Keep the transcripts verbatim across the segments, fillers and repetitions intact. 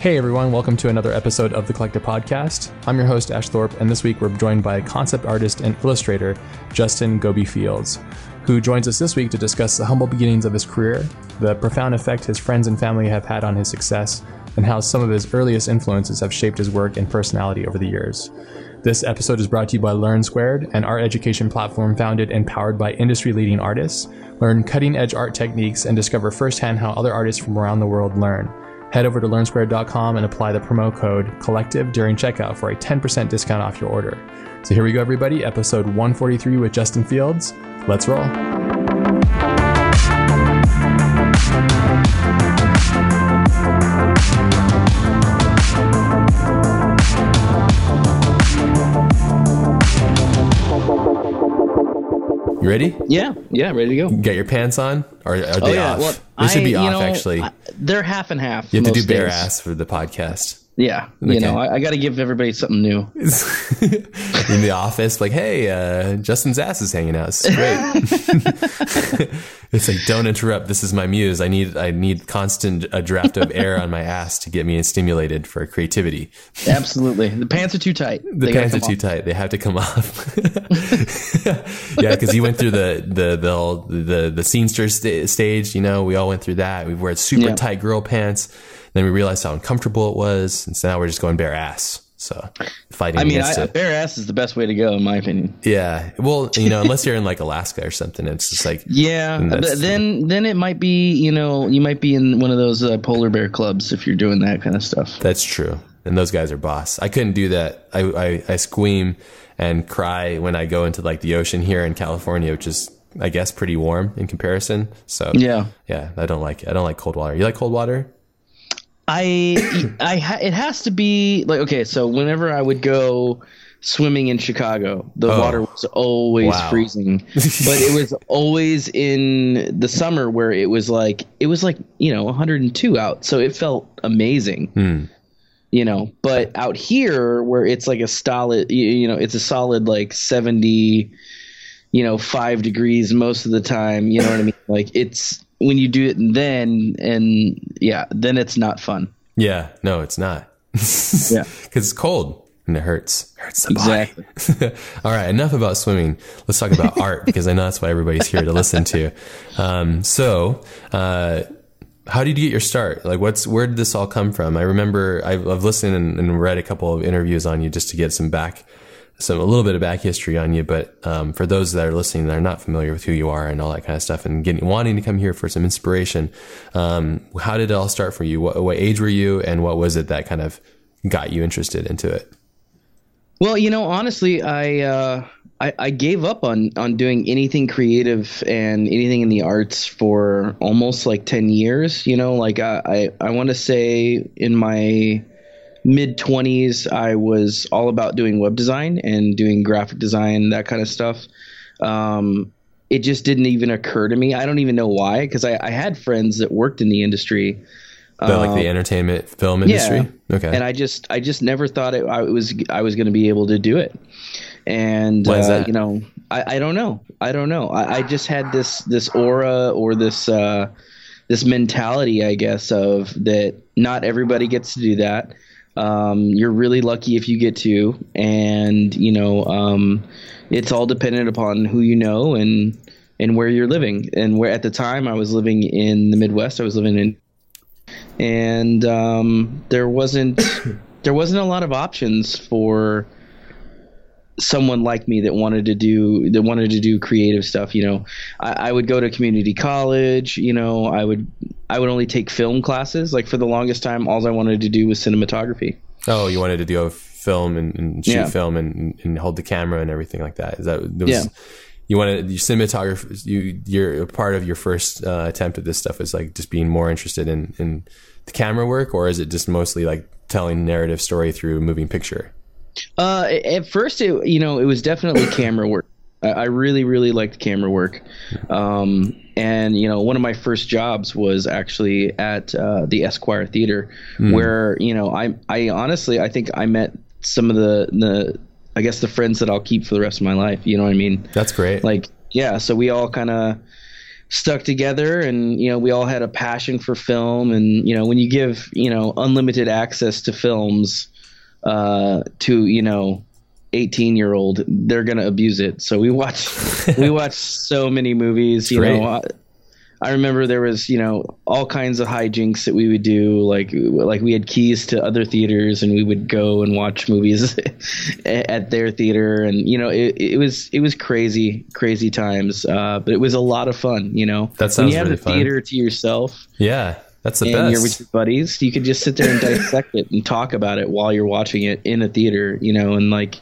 Hey everyone, welcome to another episode of The Collector Podcast. I'm your host, Ash Thorpe, and this week we're joined by concept artist and illustrator, Justin Goby Fields, who joins us this week to discuss the humble beginnings of his career, the profound effect his friends and family have had on his success, and how some of his earliest influences have shaped his work and personality over the years. This episode is brought to you by LearnSquared, an art education platform founded and powered by industry-leading artists. Learn cutting-edge art techniques and discover firsthand how other artists from around the world learn. Head over to learn squared dot com and apply the promo code COLLECTIVE during checkout for a ten percent discount off your order. So here we go, everybody. Episode one forty-three with Justin Fields. Let's roll. You ready? Yeah, yeah, ready to go. Get your pants on, or are they oh, yeah. off? Well, they should I, be off, know, actually. I, they're half and half. You have to do bare days. ass for the podcast. Yeah, okay. you know, I, I got to give everybody something new. In the office, like, hey, uh, Justin's ass is hanging out. It's great. It's like, don't interrupt. This is my muse. I need, I need constant a draft of air on my ass to get me stimulated for creativity. Absolutely, the pants are too tight. The they pants are too off. tight. They have to come off. Yeah, because you went through the the the whole, the, the scenester st- stage. You know, we all went through that. We wore super yeah. tight girl pants. Then we realized how uncomfortable it was, and so now we're just going bare ass. So fighting I mean, against I, it. Bare ass is the best way to go, in my opinion. Yeah. Well, you know, unless you're in like Alaska or something, it's just like yeah. Then then it might be you know you might be in one of those uh, polar bear clubs if you're doing that kind of stuff. That's true. And those guys are boss. I couldn't do that. I I, I squeam and cry when I go into like the ocean here in California, which is, I guess, pretty warm in comparison. So yeah, yeah. I don't like I don't like cold water. You like cold water? I, I, it has to be like, okay, so whenever I would go swimming in Chicago, the oh, water was always wow. freezing, but it was always in the summer where it was like, it was like, you know, one hundred two out. So it felt amazing, hmm. you know, but out here where it's like a solid, you know, it's a solid like seventy, you know, five degrees most of the time, you know what I mean? Like it's, when you do it then and yeah, then it's not fun. Yeah, no, it's not. Yeah, because it's cold and it hurts. It hurts the body. Exactly. All right, enough about swimming. Let's talk about art because I know that's what everybody's here to listen to. Um, so, uh, how did you get your start? Like, what's where did this all come from? I remember I've, I've listened and, and read a couple of interviews on you just to get some back, some a little bit of back history on you, but um, for those that are listening that are not familiar with who you are and all that kind of stuff and getting wanting to come here for some inspiration, um, how did it all start for you? What, what age were you, and what was it that kind of got you interested into it? Well, you know, honestly, I uh, I, I gave up on, on doing anything creative and anything in the arts for almost like ten years. You know, like I, I, I want to say in my mid twenties, I was all about doing web design and doing graphic design, that kind of stuff. Um, it just didn't even occur to me. I don't even know why, because I, I had friends that worked in the industry. But um, like the entertainment film industry? Yeah. Okay. And I just I just never thought it, I was I was going to be able to do it. And, why is that? Uh, you know, I, I don't know. I don't know. I, I just had this, this aura or this uh, this mentality, I guess, of that not everybody gets to do that. Um, you're really lucky if you get to, and you know, um, it's all dependent upon who you know and, and where you're living. And where at the time I was living in the Midwest, I was living in, and, um, there wasn't, there wasn't a lot of options for someone like me that wanted to do, that wanted to do creative stuff. You know, I, I would go to community college, you know, I would, I would only take film classes. Like for the longest time, all I wanted to do was cinematography. Oh, you wanted to do a film and, and shoot yeah. film and, and hold the camera and everything like that. Is that, there was, yeah. you wanted, you cinematographer, you, you're part of your first uh, attempt at this stuff is like just being more interested in, in the camera work, or is it just mostly like telling narrative story through moving picture? Uh, at first, it, you know, it was definitely camera work. I really, really liked camera work. Um, and, you know, one of my first jobs was actually at uh, the Esquire Theater mm. where, you know, I I honestly, I think I met some of the, the, I guess the friends that I'll keep for the rest of my life. You know what I mean? That's great. Like, yeah. So we all kind of, stuck together, and, you know, we all had a passion for film. And, you know, when you give, you know, unlimited access to films uh, to, you know, eighteen year old, they're going to abuse it. So we watched, we watched so many movies, you know, I, I remember there was, you know, all kinds of hijinks that we would do. Like, like we had keys to other theaters, and we would go and watch movies at their theater. And, you know, it, it was, it was crazy, crazy times. Uh, but it was a lot of fun, you know, that sounds when you have really the theater fun. To yourself. Yeah. That's the and best. And you're with your buddies. You could just sit there and dissect it and talk about it while you're watching it in a theater, you know, and like,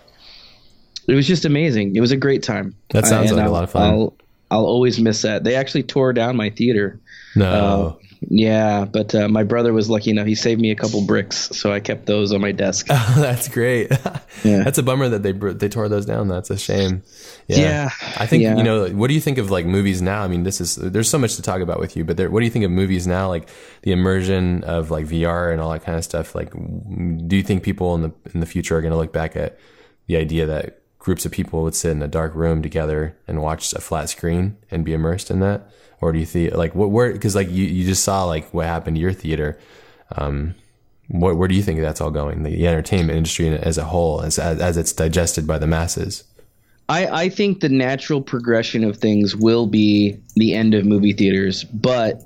it was just amazing. It was a great time. That sounds I, like I'll, a lot of fun. I'll, I'll always miss that. They actually tore down my theater. No. Uh, yeah, but uh, my brother was lucky enough. He saved me a couple bricks, so I kept those on my desk. Oh, that's great. Yeah. That's a bummer that they they tore those down. That's a shame. Yeah. yeah I think, yeah. you know, what do you think of like movies now? I mean, this is there's so much to talk about with you, but there, what do you think of movies now? Like the immersion of like V R and all that kind of stuff. Like, do you think people in the in the future are going to look back at the idea that groups of people would sit in a dark room together and watch a flat screen and be immersed in that? Or do you think like what, where, cause like you, you just saw like what happened to your theater. Um, what, where do you think that's all going? The entertainment industry as a whole, as, as, as it's digested by the masses. I, I think the natural progression of things will be the end of movie theaters, but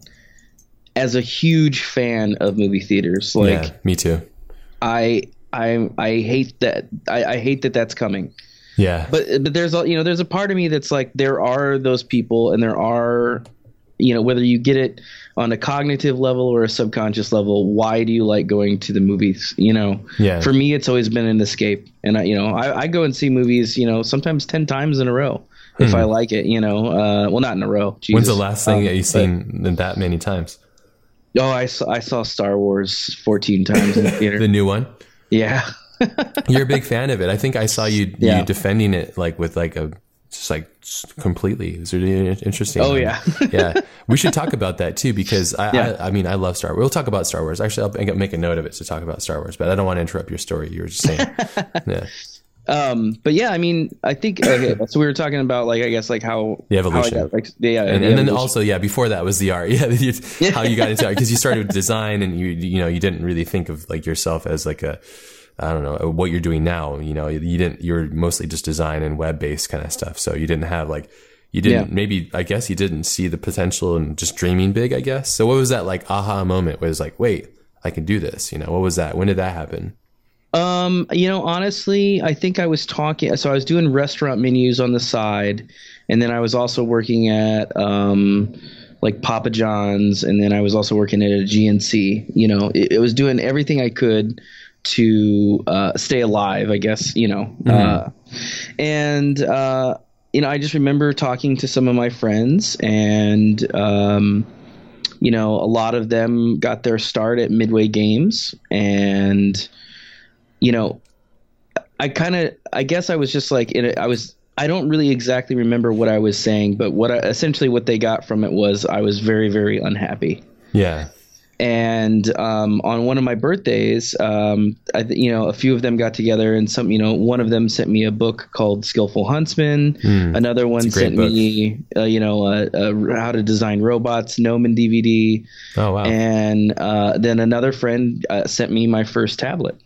as a huge fan of movie theaters, like yeah, me too, I, I, I hate that. I, I hate that that's coming. Yeah. But but there's a, you know, there's a part of me that's like, there are those people, and there are, you know, whether you get it on a cognitive level or a subconscious level, why do you like going to the movies? You know, yeah. For me, it's always been an escape. And I, you know, I, I go and see movies, you know, sometimes ten times in a row if mm-hmm. I like it, you know, uh, well, not in a row. Jesus. When's the last thing um, that you've seen but, that many times? Oh, I saw, I saw Star Wars fourteen times in the theater. The new one. Yeah. You're a big fan of it. I think I saw you, yeah. you defending it like with like a just like completely. It was really interesting. Oh yeah, yeah. We should talk about that too, because I, yeah. I, I mean I love Star Wars. We'll talk about Star Wars. Actually, I'll make a note of it to talk about Star Wars. But I don't want to interrupt your story. You were just saying. Yeah. Um. But yeah, I mean, I think okay, so. We were talking about like I guess like how the evolution. How got, like, yeah, and, the and evolution. Then also yeah, before that was the art. Yeah, how you got into art because you started with design, and you you know you didn't really think of like yourself as like a I don't know what you're doing now. You know, you didn't, you're mostly just design and web based kind of stuff. So you didn't have like, you didn't yeah. maybe, I guess you didn't see the potential and just dreaming big, I guess. So what was that like aha moment where it was like, wait, I can do this. You know, what was that? When did that happen? Um, you know, honestly, I think I was talking, so I was doing restaurant menus on the side, and then I was also working at, um, like Papa John's. And then I was also working at a G N C, you know, it, it was doing everything I could to uh, stay alive, I guess, you know. Mm-hmm. Uh, and, uh, you know, I just remember talking to some of my friends, and, um, you know, a lot of them got their start at Midway Games. And, you know, I kind of, I guess I was just like, in a, I was, I don't really exactly remember what I was saying, but what I, essentially what they got from it was I was very, very unhappy. Yeah. And um, on one of my birthdays, um, I th- you know, a few of them got together, and some, you know, one of them sent me a book called Skillful Huntsman. Mm, Another one sent book. me, uh, you know, uh, uh, How to Design Robots, Gnomon D V D. Oh wow! And uh, then another friend uh, sent me my first tablet.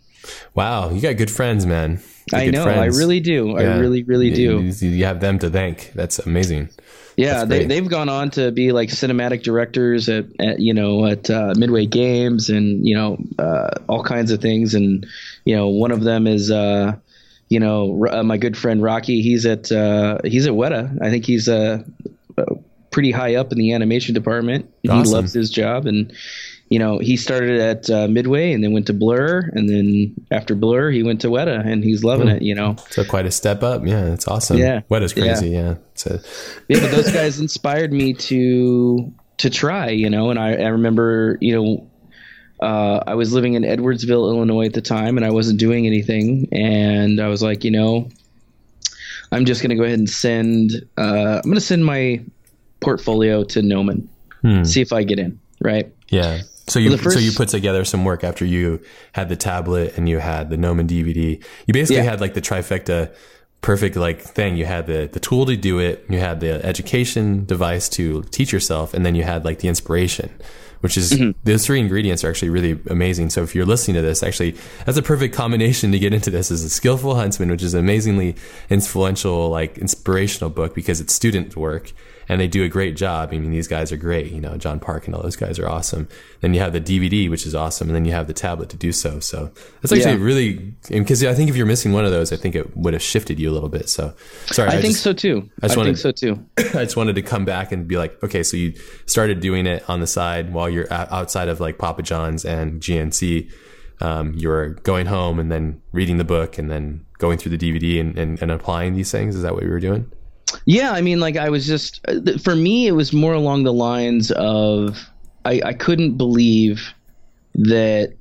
Wow, you got good friends, man. You're I know, friends. I really do. Yeah. I really, really do. You, you have them to thank. That's amazing. Yeah, they, they've gone on to be like cinematic directors at, at you know, at uh, Midway Games, and, you know, uh, all kinds of things. And, you know, one of them is, uh, you know, uh, my good friend Rocky. He's at uh, he's at Weta. I think he's uh, pretty high up in the animation department. Awesome. He loves his job. And, you know, he started at uh, Midway and then went to Blur. And then after Blur, he went to Weta, and he's loving mm. it, you know. So quite a step up. Yeah, that's awesome. Yeah. Weta's crazy. Yeah. yeah. So. Yeah, but those guys inspired me to to try, you know. And I, I remember, you know, uh, I was living in Edwardsville, Illinois at the time, and I wasn't doing anything. And I was like, you know, I'm just going to go ahead and send uh, – I'm going to send my portfolio to Gnomon, hmm. see if I get in, right? Yeah. So you first, so you put together some work after you had the tablet and you had the Gnomon D V D. You basically yeah. had like the trifecta perfect like thing. You had the, the tool to do it, you had the education device to teach yourself, and then you had like the inspiration, which is mm-hmm. those three ingredients are actually really amazing. So if you're listening to this, actually that's a perfect combination to get into this is a Skillful Huntsman, which is an amazingly influential, like inspirational book because it's student work and they do a great job. I mean, these guys are great, you know, John Park and all those guys are awesome. Then you have the D V D, which is awesome. And then you have the tablet to do so. So that's actually yeah. really, because I think if you're missing one of those, I think it would have shifted you a little bit. So sorry. I, I think just, so too. I, just I wanted, think so too. I just wanted to come back and be like, okay, so you started doing it on the side while you're outside of like Papa John's and G N C. Um, you were going home and then reading the book and then going through the D V D and, and, and applying these things. Is that what you were doing? Yeah, I mean, like I was just, for me, it was more along the lines of I, I couldn't believe that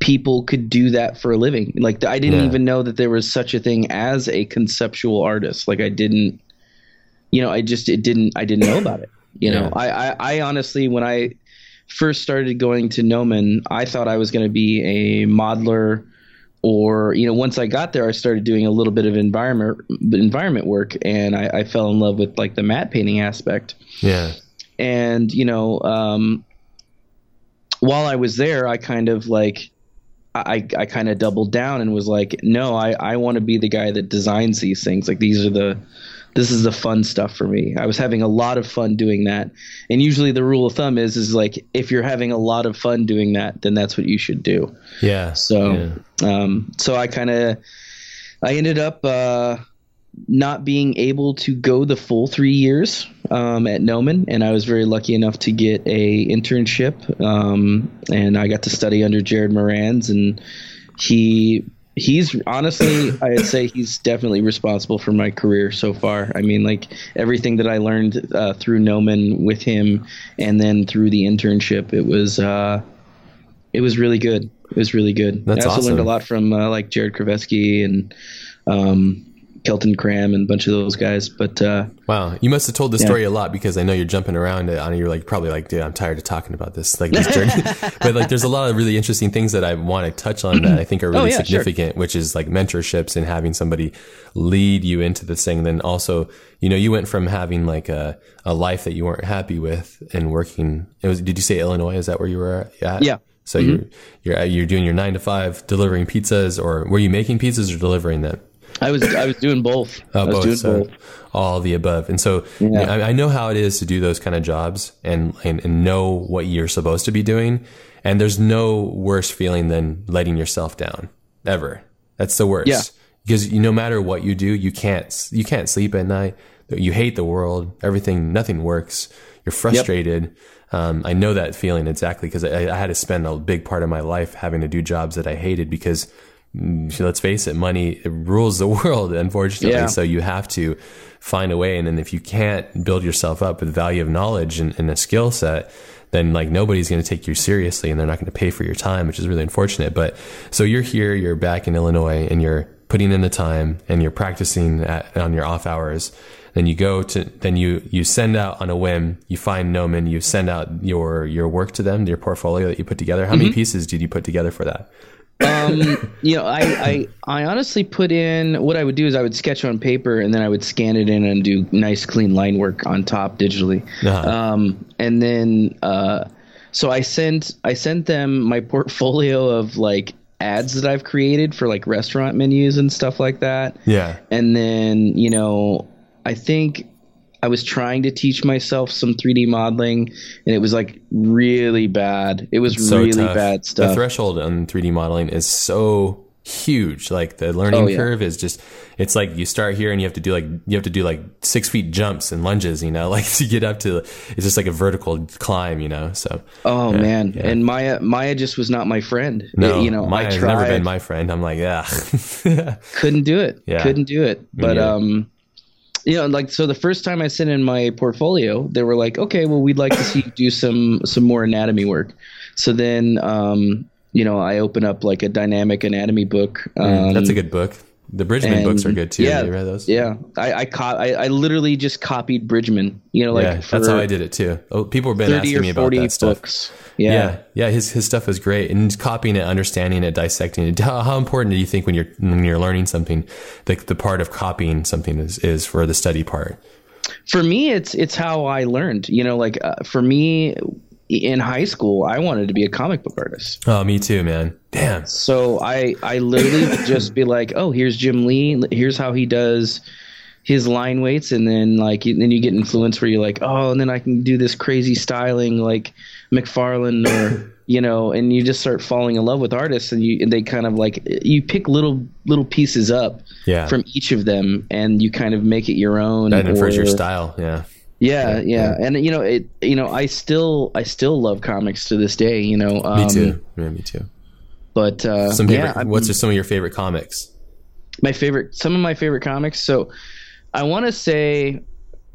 people could do that for a living. Like I didn't yeah. even know that there was such a thing as a conceptual artist. Like I didn't, you know, I just it didn't I didn't know about it. You know, yeah. I, I, I honestly, when I first started going to Gnomon, I thought I was going to be a modeler. Or, you know, once I got there, I started doing a little bit of environment environment work, and I, I fell in love with like the matte painting aspect. Yeah. And, you know, um, while I was there, I kind of like I, I kind of doubled down and was like, no, I, I want to be the guy that designs these things. Like these are the this is the fun stuff for me. I was having a lot of fun doing that. And usually the rule of thumb is, is like, if you're having a lot of fun doing that, then that's what you should do. Yeah. So, yeah. um, so I kind of, I ended up, uh, not being able to go the full three years, um, at Gnomon. And I was very lucky enough to get a internship. Um, and I got to study under Jared Morans, and he, He's honestly, I'd say he's definitely responsible for my career so far. I mean, like everything that I learned uh, through Gnomon with him, and then through the internship, it was uh, it was really good. It was really good. That's I also awesome. learned a lot from uh, like Jared Kriveski and um, Kelton Cram and a bunch of those guys. But uh, wow, you must have told the yeah. story a lot, because I know you're jumping around on you're like probably like, dude, I'm tired of talking about this like this journey. But like, there's a lot of really interesting things that I want to touch on that I think are really oh, yeah, significant, sure. which is like mentorships and having somebody lead you into this thing. And then also, you know, you went from having like a a life that you weren't happy with and working. It was did you say Illinois? Is that where you were at? Yeah. So mm-hmm. you're you're you're doing your nine to five delivering pizzas, or were you making pizzas or delivering them? I was I was doing both. Uh, I was both, doing so both. All the above. And so yeah. I, I know how it is to do those kind of jobs and, and, and know what you're supposed to be doing. And there's no worse feeling than letting yourself down, ever. That's the worst. Yeah. Because you, no matter what you do, you can't you can't sleep at night. You hate the world. Everything, nothing works. You're frustrated. Yep. Um, I know that feeling exactly, because I, I had to spend a big part of my life having to do jobs that I hated, because let's face it, money it rules the world, unfortunately. Yeah. So you have to find a way. And then if you can't build yourself up with the value of knowledge and, and a skill set, then like nobody's going to take you seriously, and they're not going to pay for your time, which is really unfortunate. But so you're here, you're back in Illinois, and you're putting in the time, and you're practicing at, on your off hours. Then you go to, then you, you send out on a whim, you find Gnomon, you send out your, your work to them, your portfolio that you put together. How mm-hmm. many pieces did you put together for that? um, you know, I, I, I honestly put in, what I would do is I would sketch on paper, and then I would scan it in and do nice clean line work on top digitally. Uh-huh. Um, and then, uh, so I sent, I sent them my portfolio of like ads that I've created for like restaurant menus and stuff like that. Yeah. And then, you know, I think I was trying to teach myself some three D modeling, and it was like really bad. It was so really tough. bad stuff. The threshold on three D modeling is so huge. Like the learning oh, yeah. curve is just, it's like you start here and you have to do like, you have to do like six feet jumps and lunges, you know, like to get up to, it's just like a vertical climb, you know? So, oh yeah, man. Yeah. And Maya, Maya just was not my friend. No, it, you know, Maya's I tried. never been my friend. I'm like, yeah, couldn't do it. Yeah. Couldn't do it. But, yeah. um, you know, like, so the first time I sent in my portfolio, they were like, okay, well, we'd like to see you do some, some more anatomy work. So then, um, you know, I open up like a dynamic anatomy book. Um, mm, that's a good book. The Bridgman and books are good too. Yeah, you read those? Yeah, I I, co- I I literally just copied Bridgman. You know, like yeah, for that's how I did it too. Oh, people have been asking me about that books. Stuff. Yeah. yeah, yeah, his his stuff is great, and copying it, understanding it, dissecting it. How, how important do you think when you're when you're learning something, the the part of copying something is is for the study part? For me, it's it's how I learned. You know, like uh, for me. In high school, I wanted to be a comic book artist. Oh, me too, man. Damn. So I, I literally would just be like, oh, here's Jim Lee. Here's how he does his line weights. And then like, and then you get influence where you're like, oh, and then I can do this crazy styling like McFarlane or, you know, and you just start falling in love with artists and you, and they kind of like, you pick little, little pieces up yeah. from each of them and you kind of make it your own. That infers your style. Yeah. Yeah, yeah, and you know it. You know, I still, I still love comics to this day. You know, um, me too. Yeah, me too. But uh, some favorite, yeah, what's I mean, some of your favorite comics? My favorite, some of my favorite comics. So, I want to say,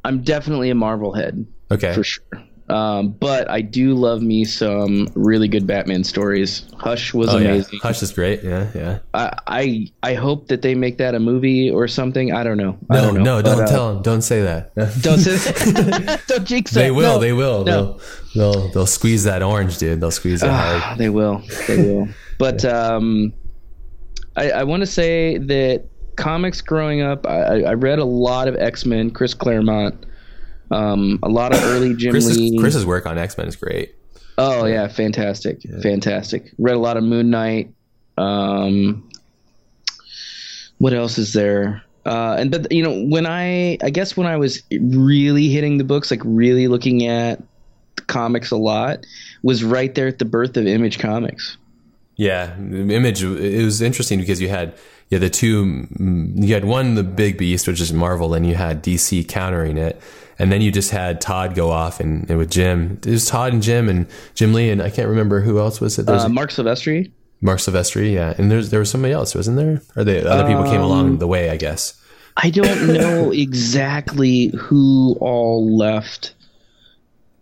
I'm definitely a Marvel head. Okay, for sure. Um, but I do love me some really good Batman stories. Hush was oh, amazing. Yeah. Hush is great. Yeah, yeah. I, I I hope that they make that a movie or something. I don't know. No, I don't know. no, but, don't uh, tell them. Don't say that. Don't say that. Don't jinx it. They will. No. They will. No. They'll, they'll they'll squeeze that orange, dude. They'll squeeze it uh, hard. They will. They will. But um, I I want to say that comics growing up, I, I read a lot of X-Men, Chris Claremont. Um, a lot of early Jim Chris's, Lee. Chris's work on X-Men is great. Oh yeah, fantastic, yeah. fantastic. Read a lot of Moon Knight. Um, what else is there? Uh, and but you know, when I, I guess when I was really hitting the books, like really looking at the comics a lot, was right there at the birth of Image Comics. Yeah, Image. It was interesting because you had. Yeah, the two, you had one, the big beast, which is Marvel, and you had D C countering it. And then you just had Todd go off and, and with Jim. It was Todd and Jim and Jim Lee, and I can't remember who else was it. Uh, Mark Silvestri. Mark Silvestri, yeah. And there's, there was somebody else, wasn't there? Or the other um, people came along the way, I guess. I don't know exactly who all left.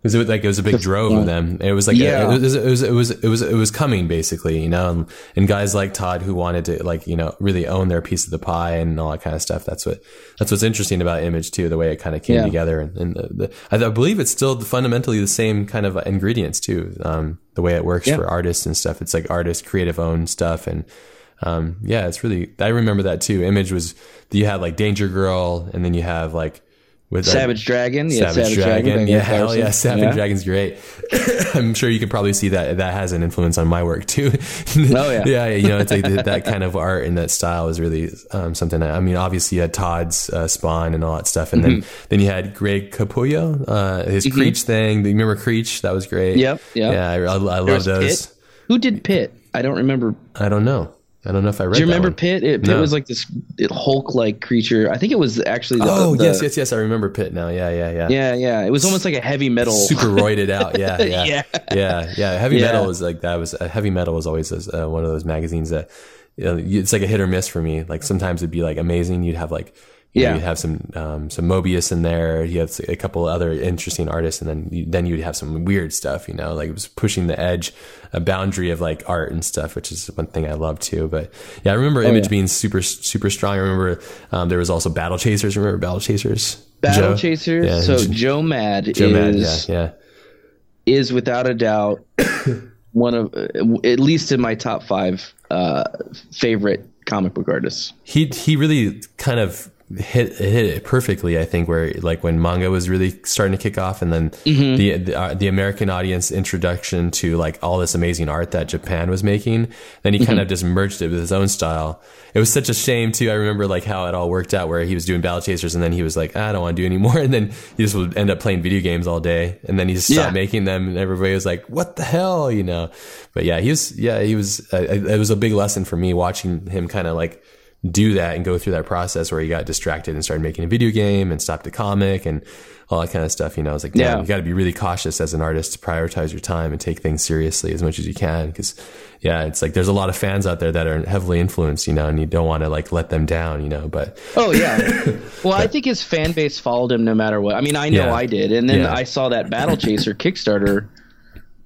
Because it was like it was a big drove of them. It was like yeah. a, it, was, it was it was it was it was coming basically, you know. And, and guys like Todd who wanted to like you know really own their piece of the pie and all that kind of stuff. That's what that's what's interesting about Image too, the way it kind of came yeah. together. And, and the, the, I, I believe it's still fundamentally the same kind of ingredients too. Um, the way it works yeah. for artists and stuff. It's like artists, creative owned stuff, and um, yeah, it's really. I remember that too. Image was you had like Danger Girl, and then you have like. With Savage, our, Dragon. Yeah, Savage, Savage Dragon, Dragon yeah, hell yeah, Savage yeah. Dragon's great. I'm sure you can probably see that that has an influence on my work too. Oh yeah, yeah, you know, it's like that kind of art and that style is really um, something. That, I mean, obviously you had Todd's uh, Spawn and all that stuff, and mm-hmm. then then you had Greg Capullo, uh, his mm-hmm. Creech thing. Do you remember Creech? That was great. Yep, yep. Yeah, I, I, I love those. Pitt. Who did Pitt? I don't remember. I don't know. I don't know if I read. Do you remember that Pitt? It, no. Pitt was like this Hulk-like creature. I think it was actually. The, oh the, yes, yes, yes! I remember Pitt now. Yeah, yeah, yeah. Yeah, yeah. It was almost like a heavy metal. Super roided out. Yeah, yeah, yeah, yeah, yeah. Heavy yeah. metal was like that. Was uh, heavy metal was always uh, one of those magazines that you know, it's like a hit or miss for me. Like sometimes it'd be like amazing. You'd have like. You yeah, you have some um, some Mobius in there. You have a couple other interesting artists, and then you, then you'd have some weird stuff. You know, like it was pushing the edge, a boundary of like art and stuff, which is one thing I love too. But yeah, I remember oh, Image yeah. being super super strong. I remember um, there was also Battle Chasers. Remember Battle Chasers? Battle Joe? Chasers. Yeah. So Joe Mad Joe is Mad, yeah, yeah. is without a doubt one of at least in my top five uh, favorite comic book artists. He he really kind of. Hit, hit it perfectly, I think, where like when manga was really starting to kick off and then mm-hmm. the the, uh, the American audience introduction to like all this amazing art that Japan was making, then he mm-hmm. kind of just merged it with his own style. It was such a shame too. I remember like how it all worked out where he was doing Battle Chasers and then he was like, I don't want to do anymore. And then he just would end up playing video games all day and then he just stopped yeah. making them and everybody was like, what the hell, you know? But yeah, he was, yeah, he was, uh, it was a big lesson for me watching him kind of like, do that and go through that process where he got distracted and started making a video game and stopped the comic and all that kind of stuff. You know, I was like, damn, yeah. you got to be really cautious as an artist to prioritize your time and take things seriously as much as you can. Because, yeah, it's like there's a lot of fans out there that are heavily influenced, you know, and you don't want to like let them down, you know. But oh yeah, well, but, I think his fan base followed him no matter what. I mean, I know yeah, I did, and then yeah. I saw that Battle Chaser Kickstarter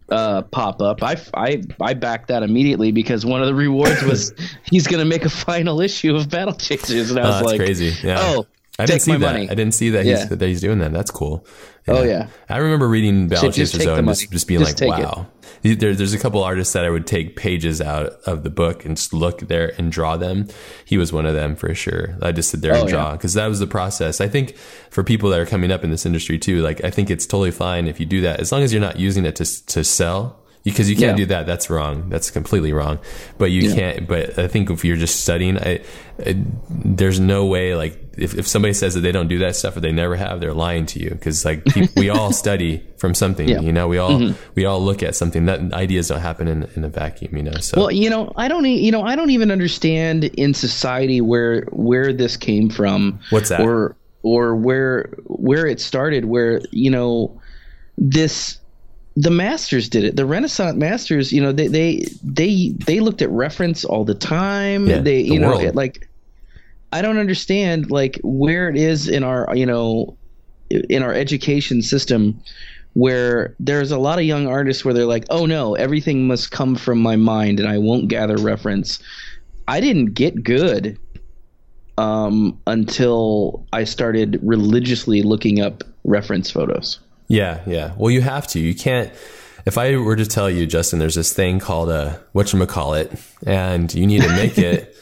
uh, pop up, I, I, I backed that immediately because one of the rewards was he's going to make a final issue of Battle Chasers. And I oh, was that's like, crazy. Yeah. Oh, I didn't see that. Money. I didn't see that, yeah. he's, that he's doing that. That's cool. Yeah. Oh, yeah. I remember reading Battle just Chasers though, and just, just being just like, wow. There, there's a couple artists that I would take pages out of the book and just look there and draw them. He was one of them for sure. I just sit there oh, and draw because yeah. that was the process. I think for people that are coming up in this industry too, like I think it's totally fine if you do that as long as you're not using it to to sell. Because you can't yeah. do that. That's wrong. That's completely wrong. But you yeah. can't. But I think if you're just studying, I, I, there's no way. Like if, if somebody says that they don't do that stuff or they never have, they're lying to you. Because like people, we all study from something. Yeah. You know, we all mm-hmm. we all look at something. That ideas don't happen in in a vacuum. You know. So well, you know, I don't. You know, I don't even understand in society where where this came from. What's that? Or or where where it started. Where you know this. The masters did it. The Renaissance masters, you know, they they they, they looked at reference all the time. Yeah, they, you the know, world. It, like I don't understand like where it is in our, you know, in our education system where there's a lot of young artists where they're like, "Oh no, everything must come from my mind and I won't gather reference." I didn't get good um, until I started religiously looking up reference photos. Yeah, yeah. Well, you have to. You can't. If I were to tell you, Justin, there's this thing called a whatchamacallit, and you need to make it,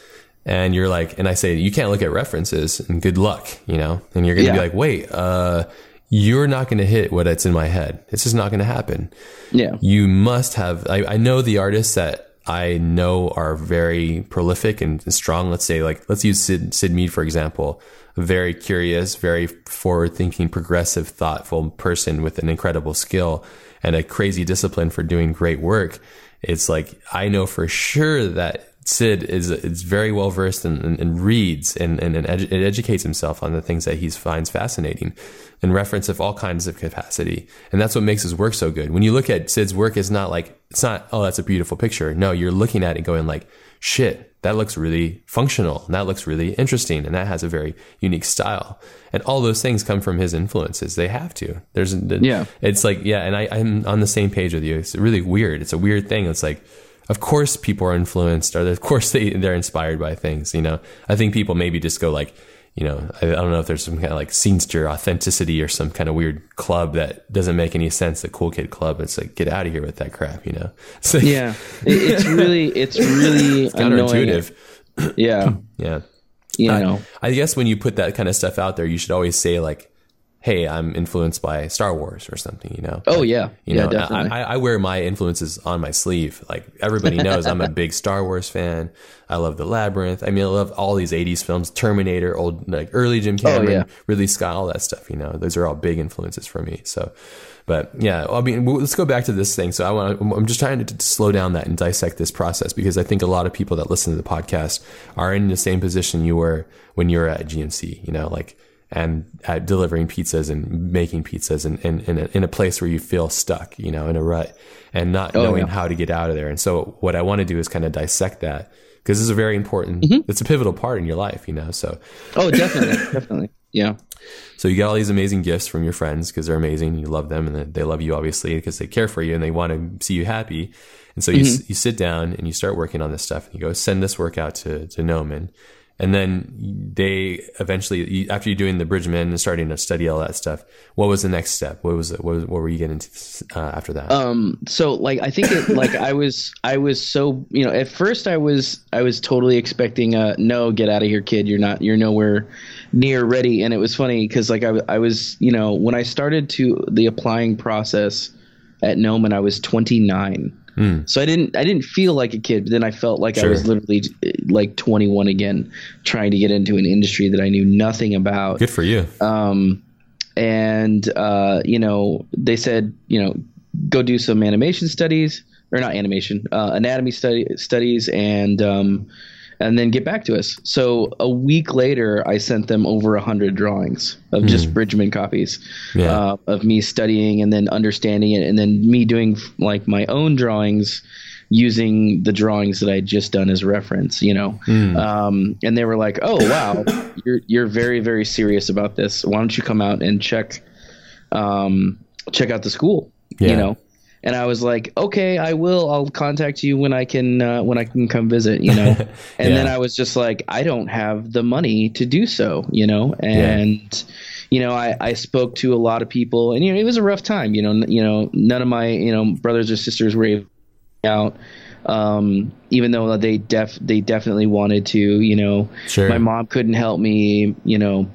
and you're like, and I say, you can't look at references, and good luck, you know? And you're going to yeah. be like, wait, uh, you're not going to hit what it's in my head. It's just not going to happen. Yeah. You must have, I, I know the artists that I know are very prolific and strong. Let's say, like, let's use Sid, Sid Mead, for example. A very curious, very forward-thinking, progressive, thoughtful person with an incredible skill and a crazy discipline for doing great work. It's like, I know for sure that Sid is is very well-versed and, and, and reads and, and, and edu- educates himself on the things that he finds fascinating and reference of all kinds of capacity. And that's what makes his work so good. When you look at Sid's work, it's not like, it's not, oh, that's a beautiful picture. No, you're looking at it going like, shit, that looks really functional and that looks really interesting. And that has a very unique style. And all those things come from his influences. They have to. There's, yeah. It's like, yeah. And I, I'm on the same page with you. It's really weird. It's a weird thing. It's like, of course people are influenced, or of course they, they're inspired by things, you know. I think people maybe just go like, you know, I, I don't know if there's some kind of like scenester authenticity or some kind of weird club that doesn't make any sense, the cool kid club. It's like, get out of here with that crap, you know. It's like, yeah. It, it's really, it's really it's counterintuitive. Yeah. Yeah. You uh, know. I guess when you put that kind of stuff out there, you should always say like, hey, I'm influenced by Star Wars or something, you know? Oh, yeah. You yeah, know, definitely. I, I wear my influences on my sleeve. Like, everybody knows I'm a big Star Wars fan. I love The Labyrinth. I mean, I love all these eighties films, Terminator, old, like early Jim Cameron, oh, yeah. Ridley Scott, all that stuff, you know? Those are all big influences for me. So, but yeah, I mean, let's go back to this thing. So I want to, I'm just trying to slow down that and dissect this process because I think a lot of people that listen to the podcast are in the same position you were when you were at G N C, you know, like, and uh, delivering pizzas and making pizzas and in a place where you feel stuck, you know, in a rut and not oh, knowing yeah. how to get out of there. And so what I want to do is kind of dissect that because this is a very important, mm-hmm. it's a pivotal part in your life, you know, so. Oh, definitely. definitely. Yeah. So you got all these amazing gifts from your friends because they're amazing. You love them and they love you obviously because they care for you and they want to see you happy. And so mm-hmm. you you sit down and you start working on this stuff and you go send this work out to, to Gnomon. And then they eventually, after you're doing the Bridgman and starting to study all that stuff, what was the next step? What was, what, was, what were you getting into uh, after that? Um, so like, I think it, like I was, I was so, you know, at first I was, I was totally expecting a no, get out of here, kid. You're not, you're nowhere near ready. And it was funny because like I, I was, you know, when I started to the applying process at Gnomon, I was twenty-nine. Mm. So I didn't I didn't feel like a kid, but then I felt like sure. I was literally like twenty-one again, trying to get into an industry that I knew nothing about. Good for you. Um, and, uh, you know, they said, you know, go do some animation studies or not animation, uh, anatomy study, studies and um, and then get back to us. So a week later, I sent them over one hundred drawings of mm. just Bridgman copies yeah. uh, of me studying and then understanding it and then me doing like my own drawings using the drawings that I had just done as reference, you know. Mm. Um, and they were like, oh, wow, you're you're very, very serious about this. Why don't you come out and check um, check out the school, yeah. you know. And I was like, okay, I will. I'll contact you when I can, uh, when I can come visit, you know? And yeah. then I was just like, I don't have the money to do so, you know? And, yeah. you know, I, I spoke to a lot of people, and, you know, it was a rough time, you know, n- you know, none of my, you know, brothers or sisters were able to out, um, even though they def they definitely wanted to, you know, sure. my mom couldn't help me, you know?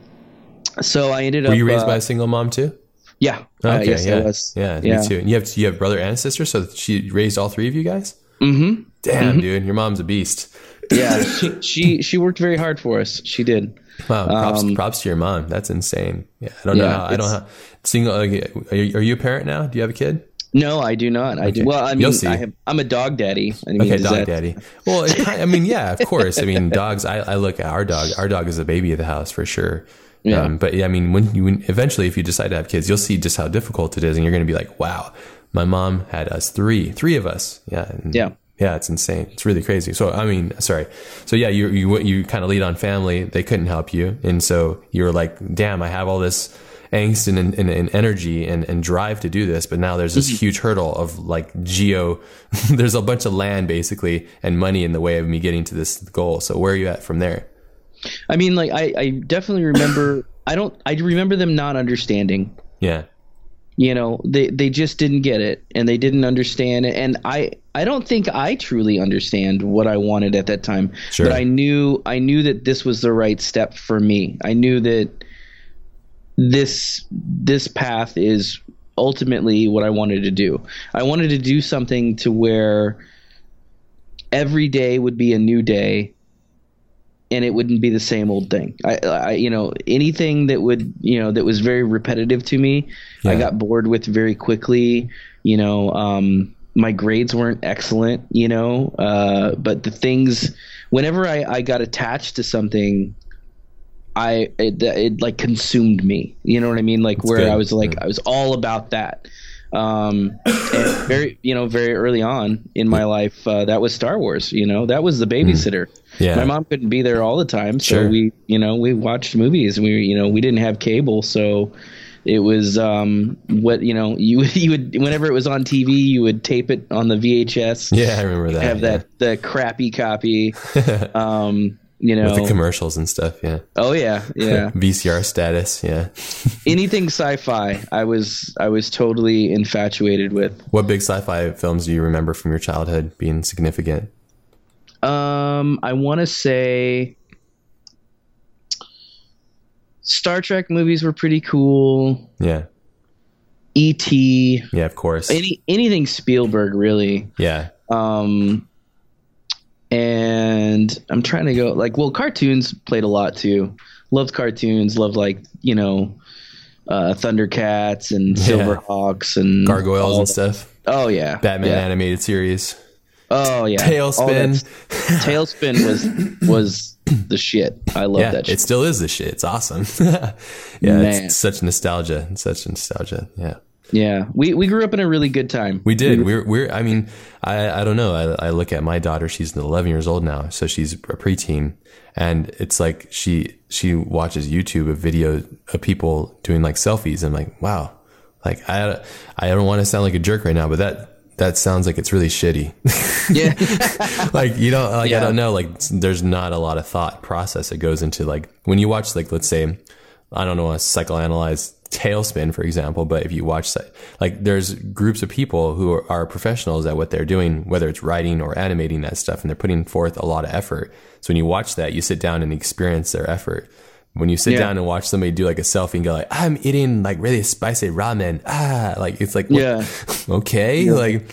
So I ended were up, were you raised uh, by a single mom too? Yeah. Okay. Uh, yes, yeah. I was. Yeah, yeah. Me too. And you have you have brother and sister, so she raised all three of you guys. Mm-hmm. Damn, mm-hmm. dude, your mom's a beast. Yeah, she, she she worked very hard for us. She did. Wow. Props, um, props to your mom. That's insane. Yeah. I don't yeah, know. How, I don't. How, single. Like, are, you, are you a parent now? Do you have a kid? No, I do not. I okay. do. Well, I mean, I have, I'm a dog daddy. I mean, okay, dog that... daddy. Well, it, I mean, yeah, of course. I mean, dogs. I, I look at our dog. Our dog is a baby of the house for sure. Yeah. Um, but yeah, I mean, when you when, eventually, if you decide to have kids, you'll see just how difficult it is, and you're going to be like, "Wow, my mom had us three, three of us." Yeah, and, yeah, yeah. It's insane. It's really crazy. So, I mean, sorry. So, yeah, you you you kind of lead on family. They couldn't help you, and so you were like, "Damn, I have all this angst and and, and energy and, and drive to do this, but now there's this huge hurdle of like geo. There's a bunch of land basically and money in the way of me getting to this goal. So, where are you at from there?" I mean, like, I, I definitely remember, I don't, I remember them not understanding. Yeah. You know, they, they just didn't get it, and they didn't understand it. And I, I don't think I truly understand what I wanted at that time, sure. but I knew, I knew that this was the right step for me. I knew that this, this path is ultimately what I wanted to do. I wanted to do something to where every day would be a new day, and it wouldn't be the same old thing. I, I, you know, anything that would, you know, that was very repetitive to me, yeah. I got bored with very quickly. You know, um, my grades weren't excellent, you know, uh, but the things, whenever I, I got attached to something, I, it, it like consumed me, you know what I mean? Like, that's where good. I was like, yeah. I was all about that. Um, and very, you know, very early on in my life, uh, that was Star Wars, you know, that was the babysitter. Mm. Yeah. My mom couldn't be there all the time. So sure. we, you know, we watched movies, and we, you know, we didn't have cable. So it was, um, what, you know, you, you would, whenever it was on T V, you would tape it on the V H S. Yeah. I remember that. Have yeah. that, the crappy copy, um, you know, with the commercials and stuff. Yeah. Oh yeah. Yeah. V C R status. Yeah. Anything sci-fi. I was, I was totally infatuated with. What big sci-fi films do you remember from your childhood being significant? Um, I want to say Star Trek movies were pretty cool. Yeah. E T Yeah, of course. Any, anything Spielberg really. Yeah. Um, and I'm trying to go like, well, cartoons played a lot too. Loved cartoons. Loved like, you know, uh, Thundercats and Silverhawks yeah. and Gargoyles and stuff. Oh yeah. Batman yeah. animated series. Oh yeah. Tailspin. Tailspin was, was the shit. I love yeah, that shit. It still is the shit. It's awesome. yeah. Man. It's such nostalgia and such nostalgia. Yeah. Yeah. We, we grew up in a really good time. We did. We were, we're, I mean, I, I don't know. I, I look at my daughter, she's eleven years old now. So she's a preteen, and it's like, she, she watches YouTube of videos of people doing like selfies. I'm like, wow. Like I, I don't want to sound like a jerk right now, but that, that sounds like it's really shitty. Yeah. Like, you don't, like, yeah. I don't know. Like, there's not a lot of thought process that goes into, like, when you watch, like, let's say, I don't know, a psychoanalyzed Tailspin, for example, but if you watch, like, there's groups of people who are, are professionals at what they're doing, whether it's writing or animating that stuff, and they're putting forth a lot of effort. So when you watch that, you sit down and experience their effort. When you sit yeah. down and watch somebody do like a selfie and go like, I'm eating like really spicy ramen. Ah, like it's like, what? Yeah. okay. Yeah. Like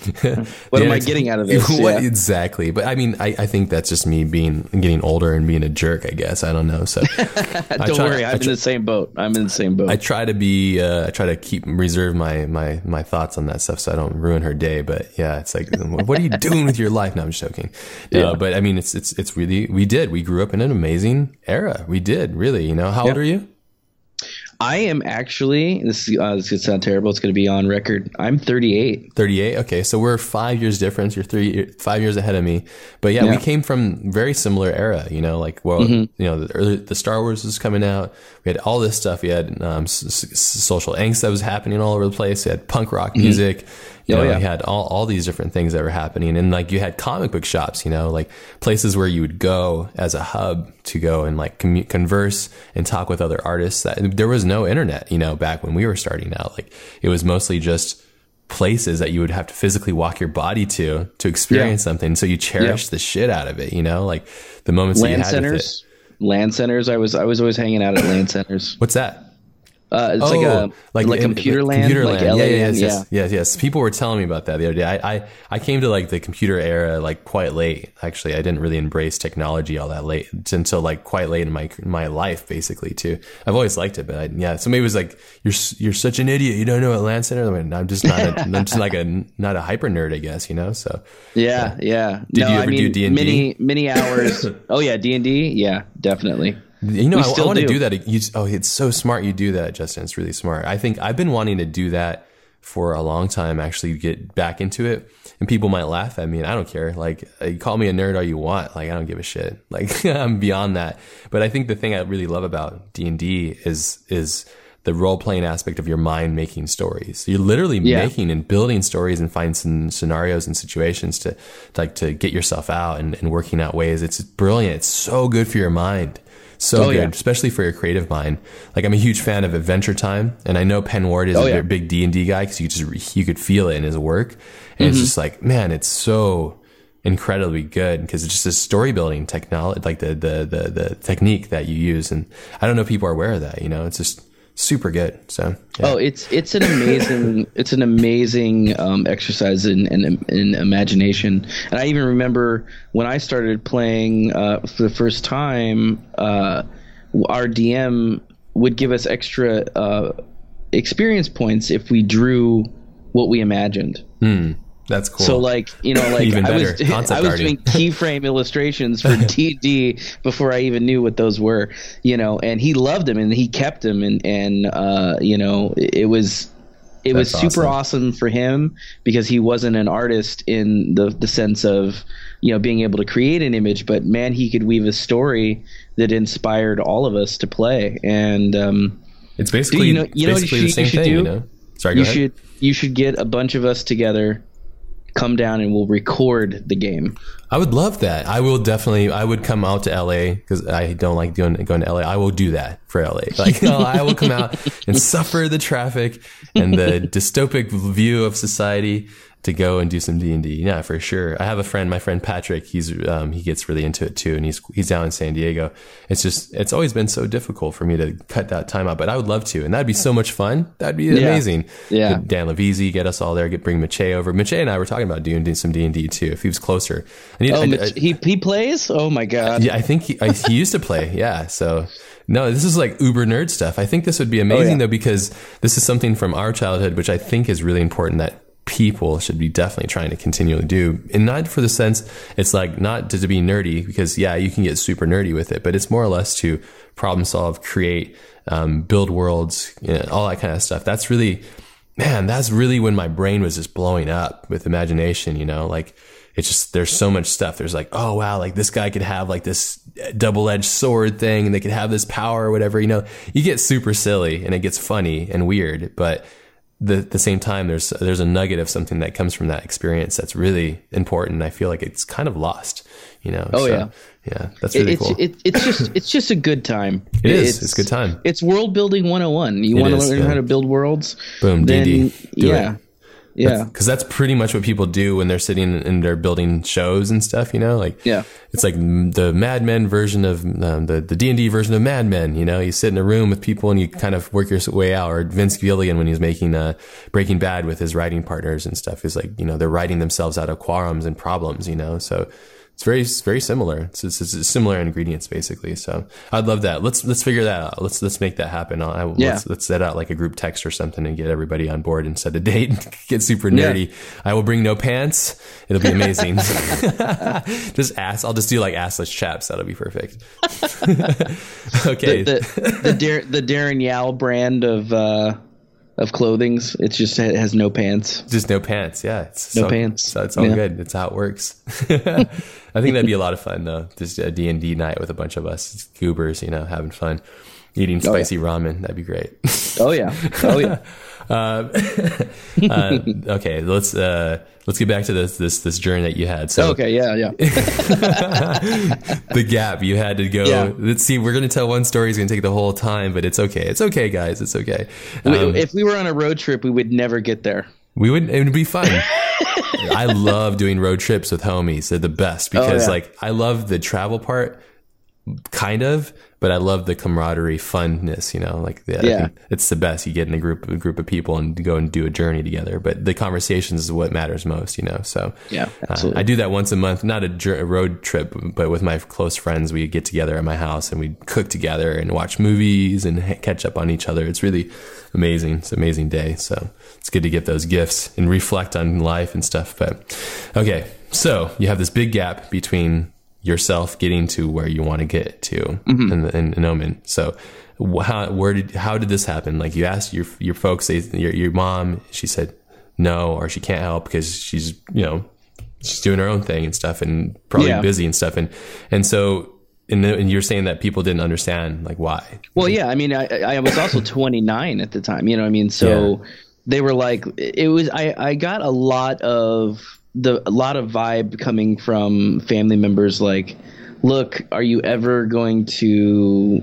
what am I getting out of this? What, yeah. Exactly. But I mean, I, I think that's just me being, getting older and being a jerk, I guess. I don't know. So don't try, worry. I'm I try, in the same boat. I'm in the same boat. I try to be, uh, I try to keep reserve my, my, my thoughts on that stuff, so I don't ruin her day. But yeah, it's like, what are you doing with your life? No, I'm just joking. Yeah. Uh, but I mean, it's, it's, it's really, we did, we grew up in an amazing era. We did really. You know, how yep. old are you? I am actually, this is, uh, this is going to sound terrible. It's going to be on record. I'm thirty-eight. thirty-eight. Okay. So we're five years difference. You're three, five years ahead of me. But yeah, yeah. we came from very similar era, you know, like, well, mm-hmm. you know, the, early, the Star Wars was coming out. We had all this stuff. We had um, s- s- social angst that was happening all over the place. We had punk rock music. Mm-hmm. You oh, know, yeah. you had all, all these different things that were happening. And like you had comic book shops, you know, like places where you would go as a hub to go and like commu- converse and talk with other artists. That, there was no internet, you know, back when we were starting out. Like it was mostly just places that you would have to physically walk your body to, to experience yeah. something. So you cherish yeah. the shit out of it, you know, like the moments land that you had centers, with it. Land centers. I was, I was always hanging out at land centers. What's that? Uh, it's oh, like a like, like computer land, computer like land. L A yeah, yeah, yes, yeah. Yes, yes, yes. People were telling me about that the other day. I, I, I came to like the computer era like quite late. Actually, I didn't really embrace technology all that late until like quite late in my my life, basically. Too, I've always liked it, but I, yeah. So maybe it was like you're you're such an idiot. You don't know what land center. I mean, I'm just not. A, I'm just like a not a hyper nerd, I guess. You know. So yeah, yeah. yeah. Did no, you ever I mean, do D and D? Many many hours. Oh yeah, D and D. Yeah, definitely. You know, I, I want to do, do that. You, oh, it's so smart you do that, Justin. It's really smart. I think I've been wanting to do that for a long time, actually get back into it. And people might laugh at me, and I don't care. Like, call me a nerd all you want. Like, I don't give a shit. Like, I'm beyond that. But I think the thing I really love about D and D is is the role-playing aspect of your mind making stories. So you're literally yeah. making and building stories and finding some scenarios and situations to, like, to get yourself out and, and working out ways. It's brilliant. It's so good for your mind. So oh, good, yeah. especially for your creative mind. Like I'm a huge fan of Adventure Time, and I know Penn Ward is oh, a yeah. big D and D guy because you just you could feel it in his work, and mm-hmm. it's just like man, it's so incredibly good because it's just this story building technology, like the, the the the technique that you use, and I don't know if people are aware of that. You know, it's just super good. So yeah. oh, it's it's an amazing it's an amazing um, exercise in, in in imagination, and I even remember when I started playing uh, for the first time. Uh, our D M would give us extra uh, experience points if we drew what we imagined. Hmm. That's cool. So like, you know, like I was, I was doing keyframe illustrations for D and D before I even knew what those were, you know, and he loved them and he kept them. And, and uh, you know, it was, it That's was super awesome. awesome for him because he wasn't an artist in the, the sense of, you know, being able to create an image, but man, he could weave a story that inspired all of us to play. And um, it's basically, you know, you know basically what you, the same you should thing, do? You know? Sorry, go you ahead. Should, you should get a bunch of us together. Come down and we'll record the game. I would love that. I will definitely. I would come out to L A because I don't like doing going to L A. I will do that for L A. Like no, I will come out and suffer the traffic and the dystopic view of society to go and do some D and D. Yeah, for sure. I have a friend, my friend Patrick. He's um, he gets really into it too, and he's he's down in San Diego. It's just it's always been so difficult for me to cut that time out, but I would love to, and that'd be so much fun. That'd be yeah. amazing. Yeah, get Dan LaVizzi, get us all there. Get bring Mache over. Mache and I were talking about doing some D and D too. If he was closer. I need, oh, I, I, he he plays? Oh my god! Yeah, I think he I, he used to play. Yeah, so no, this is like uber nerd stuff. I think this would be amazing oh, yeah. though because this is something from our childhood, which I think is really important that people should be definitely trying to continually do, and not for the sense it's like not to, to be nerdy because yeah, you can get super nerdy with it, but it's more or less to problem solve, create, um, build worlds, you know, all that kind of stuff. That's really man, that's really when my brain was just blowing up with imagination. You know, like. It's just, there's so much stuff. There's like, oh, wow, like this guy could have like this double-edged sword thing and they could have this power or whatever, you know, you get super silly and it gets funny and weird. But the, at the same time, there's, there's a nugget of something that comes from that experience that's really important. I feel like it's kind of lost, you know? Oh, so, yeah. Yeah. That's really it's, cool. It, it's just, it's just a good time. It is. It's, it's a good time. It's world building one oh one. You want to learn yeah. how to build worlds? Boom. Then, D and D. Do yeah. it. Yeah, because that's, that's pretty much what people do when they're sitting and they're building shows and stuff, you know, like, yeah, it's like the Mad Men version of um, the, the D and D version of Mad Men. You know, you sit in a room with people and you kind of work your way out. Or Vince Gilligan, when he's making uh, Breaking Bad with his writing partners and stuff, is like, you know, they're writing themselves out of quorums and problems, you know, so it's very, very similar. It's, it's, it's similar ingredients, basically. So I'd love that. Let's let's figure that out. Let's let's make that happen. I, I, yeah. Let's let's set out like a group text or something and get everybody on board and set a date. And get super nerdy. Yeah. I will bring no pants. It'll be amazing. Just ass. I'll just do like assless chaps. That'll be perfect. Okay. The the, the, Dar- the Darren Yao brand of uh, of clothing's. It's just it has no pants. Just no pants. Yeah. It's no so, pants. So it's all yeah. good. It's how it works. I think that'd be a lot of fun, though. Just a D and D night with a bunch of us. It's goobers, you know, having fun. Eating spicy oh, yeah. ramen. That'd be great. Oh yeah. Oh yeah. uh, uh, okay, let's uh, let's get back to this this this journey that you had. So okay, yeah, yeah. The gap you had to go. Yeah. Let's see. We're going to tell one story. It's going to take the whole time, but it's okay. It's okay, guys. It's okay. Um, if we were on a road trip, we would never get there. We would. It would be fun. I love doing road trips with homies. They're the best because, oh, yeah. like, I love the travel part, kind of, but I love the camaraderie, funness. You know, like, the, yeah, it's the best. You get in a group, a group of people, and go and do a journey together. But the conversations is what matters most. You know, so yeah, absolutely. Uh, I do that once a month, not a, j- a road trip, but with my close friends, we get together at my house and we cook together and watch movies and ha- catch up on each other. It's really amazing. It's an amazing day. So it's good to get those gifts and reflect on life and stuff. But okay, so you have this big gap between yourself getting to where you want to get to, mm-hmm. in, in, in Omen. So how, where did, how did this happen? Like, you asked your, your folks, they, your, your mom, she said no, or she can't help because she's, you know, she's doing her own thing and stuff and probably yeah. busy and stuff. And, and so, and, the, and you're saying that people didn't understand, like, why? Well, yeah. I mean, I, I was also twenty-nine at the time, you know what I mean? So yeah. they were like, it was, I, I got a lot of, The a lot of vibe coming from family members, like, look, are you ever going to,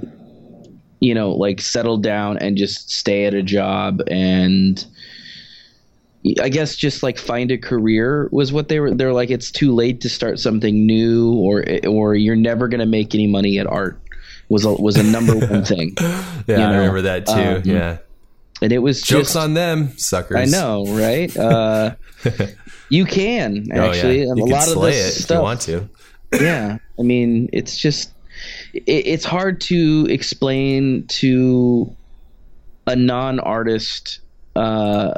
you know, like, settle down and just stay at a job? And I guess just, like, find a career was what they were. They're like, it's too late to start something new, or or you're never going to make any money at art was a, was a number one thing. Yeah, you know? I remember that too. Um, yeah. And it was jokes just, on them, suckers. I know, right? Uh, you can actually, oh, yeah. you and a can lot slay of this it stuff. If you want to? Yeah, I mean, it's just it, it's hard to explain to a non-artist uh,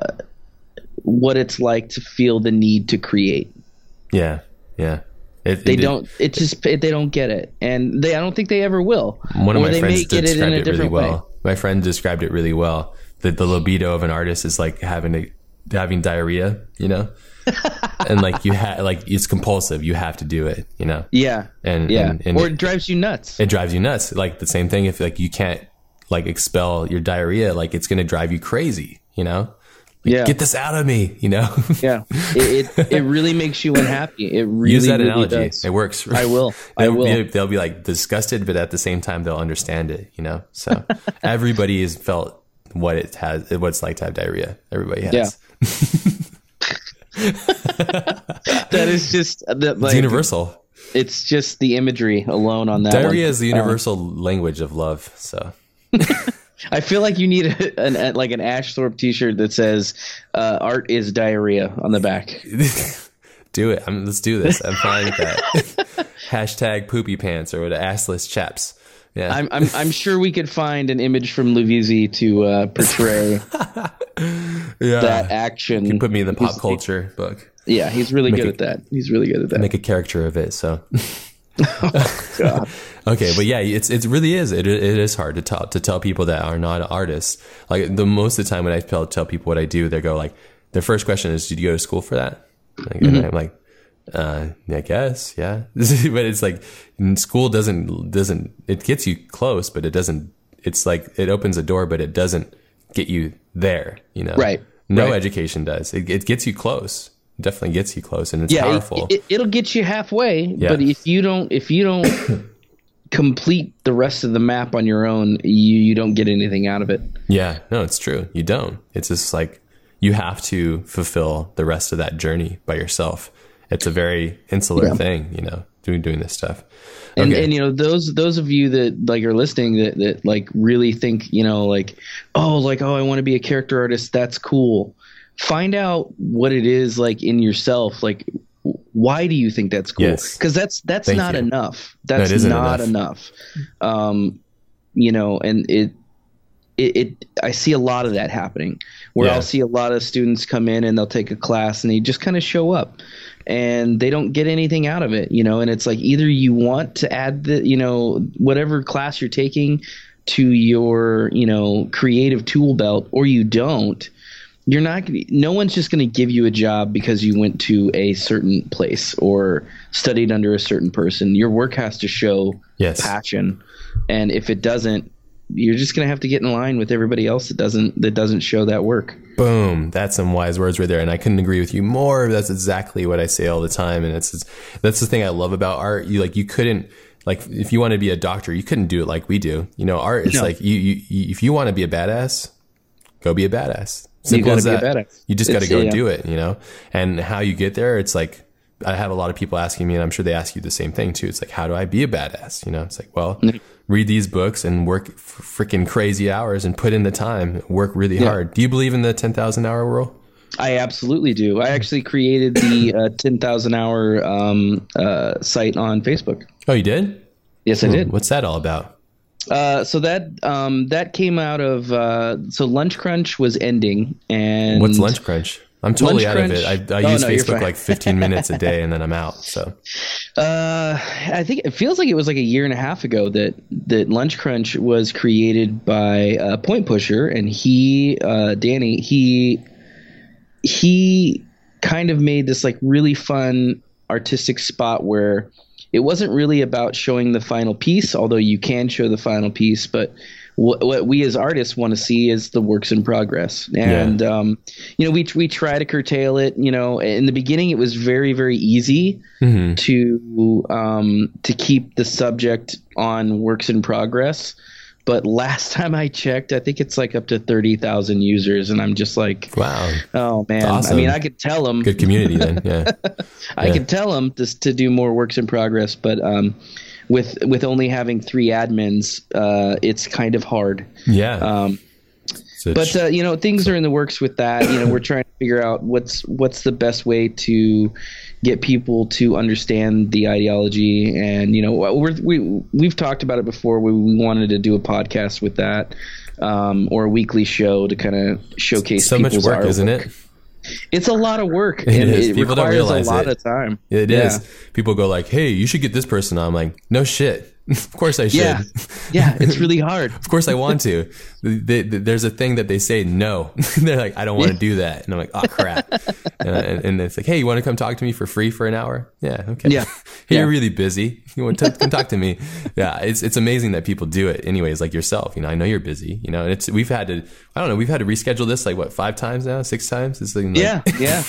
what it's like to feel the need to create. Yeah, yeah. It, they it, don't. It just they don't get it, and they I don't think they ever will. One of my friends described it really well. My friend described it really well. The, the libido of an artist is like having a, having diarrhea, you know, and like you have like it's compulsive. You have to do it, you know. Yeah, and yeah, and, and or it, it drives you nuts. It drives you nuts. Like the same thing. If like you can't like expel your diarrhea, like it's gonna drive you crazy, you know. Like, yeah, get this out of me, you know. Yeah, it it, it really makes you unhappy. It really use that really analogy. Does. It works. I will. I will. They'll be, they'll be like disgusted, but at the same time, they'll understand it, you know. So everybody has felt what it has, what it's like to have diarrhea. Everybody has. Yeah. That is just the, like, it's universal. It's just the imagery alone on that. Diarrhea one. Is the universal um, language of love. So I feel like you need a, an a, like an Ash Thorpe T-shirt that says uh, "Art is diarrhea" on the back. Do it. I'm, let's do this. I'm fine with that. Hashtag poopy pants or assless chaps. Yeah. I'm, I'm I'm sure we could find an image from LaVizzi to uh, portray yeah. that action. You can put me in the pop he's, culture book. Yeah, he's really make good a, at that. He's really good at that. Make a character of it. So, oh, God. Okay, but yeah, it's it really is. It it is hard to tell to tell people that are not artists. Like the most of the time when I tell tell people what I do, they go like, their first question is, "Did you go to school for that?" Like, mm-hmm. And I'm like, uh I guess, yeah. But it's like school doesn't doesn't it gets you close, but it doesn't, it's like it opens a door but it doesn't get you there, you know. Right. No right. Education does. It, it gets you close. It definitely gets you close, and it's yeah, powerful. It, it, it'll get you halfway, yeah. But if you don't if you don't complete the rest of the map on your own, you you don't get anything out of it. Yeah. No, it's true. You don't. It's just like you have to fulfill the rest of that journey by yourself. It's a very insular yeah. thing, you know, doing doing this stuff. Okay. And, and, you know, those those of you that, like, are listening that, that, like, really think, you know, like, oh, like, oh, I want to be a character artist. That's cool. Find out what it is, like, in yourself. Like, why do you think that's cool? Because yes. that's that's Thank not you. Enough. That's no, it isn't not enough. enough. Um, you know, and it, it, it, I see a lot of that happening where yeah. I'll see a lot of students come in and they'll take a class and they just kind of show up. And they don't get anything out of it, you know, and it's like either you want to add the, you know, whatever class you're taking to your, you know, creative tool belt, or you don't. You're not gonna, no one's just going to give you a job because you went to a certain place or studied under a certain person. Your work has to show yes. passion. And if it doesn't, you're just gonna have to get in line with everybody else that doesn't that doesn't show that work. Boom. That's some wise words right there, and I couldn't agree with you more. That's exactly what I say all the time, and it's that's the thing I love about art. You like you couldn't like if you want to be a doctor, you couldn't do it like we do. You know, art is no. like you, you, you if you want to be a badass, go be a badass. Simple as that. You just got to go yeah. do it. You know, and how you get there, it's like. I have a lot of people asking me, and I'm sure they ask you the same thing too. It's like, how do I be a badass? You know, it's like, well, read these books and work freaking crazy hours and put in the time, work really yeah. hard. Do you believe in the ten thousand hour rule? I absolutely do. I actually created the uh, ten thousand hour um, uh, site on Facebook. Oh, you did? Yes, I hmm. did. What's that all about? Uh, so that um, that came out of uh, so Lunch Crunch was ending, and what's Lunch Crunch? I'm totally Lunch out crunch. of it. I, I oh, use no, Facebook like fifteen minutes a day, and then I'm out. So, uh, I think it feels like it was like a year and a half ago that that Lunch Crunch was created by uh, Point Pusher, and he, uh, Danny, he, he kind of made this like really fun artistic spot where it wasn't really about showing the final piece, although you can show the final piece, but. What we as artists want to see is the works in progress. And, yeah. um, you know, we, we try to curtail it, you know, in the beginning, it was very, very easy mm-hmm. to, um, to keep the subject on works in progress. But last time I checked, I think it's like up to thirty thousand users. And I'm just like, wow. Oh man. Awesome. I mean, I could tell them good community then. Yeah. I yeah. could tell them to, to do more works in progress, but, um, With with only having three admins, uh, it's kind of hard. Yeah. Um, so but uh, you know, things are in the works with that. You know, we're trying to figure out what's what's the best way to get people to understand the ideology. And you know, we're, we we've talked about it before. We, we wanted to do a podcast with that, um, or a weekly show to kind of showcase. So much work, artwork. Isn't it? It's a lot of work, and it, is. it people requires don't realize a lot it. of time. It yeah. is. People go like, "Hey, you should get this person." I'm like, "No shit. Of course I should." Yeah, yeah. It's really hard. Of course I want to. they, they, there's a thing that they say no. They're like, "I don't want to do that," and I'm like, "Oh crap." and, and, and it's like, "Hey, you want to come talk to me for free for an hour?" Yeah, okay. Yeah. Hey, yeah. You're really busy. You want to come talk to me? Yeah, it's it's amazing that people do it. Anyways, like yourself, you know, I know you're busy. You know, and it's we've had to. I don't know. We've had to reschedule this like what five times now, six times. It's like, yeah, like, yeah,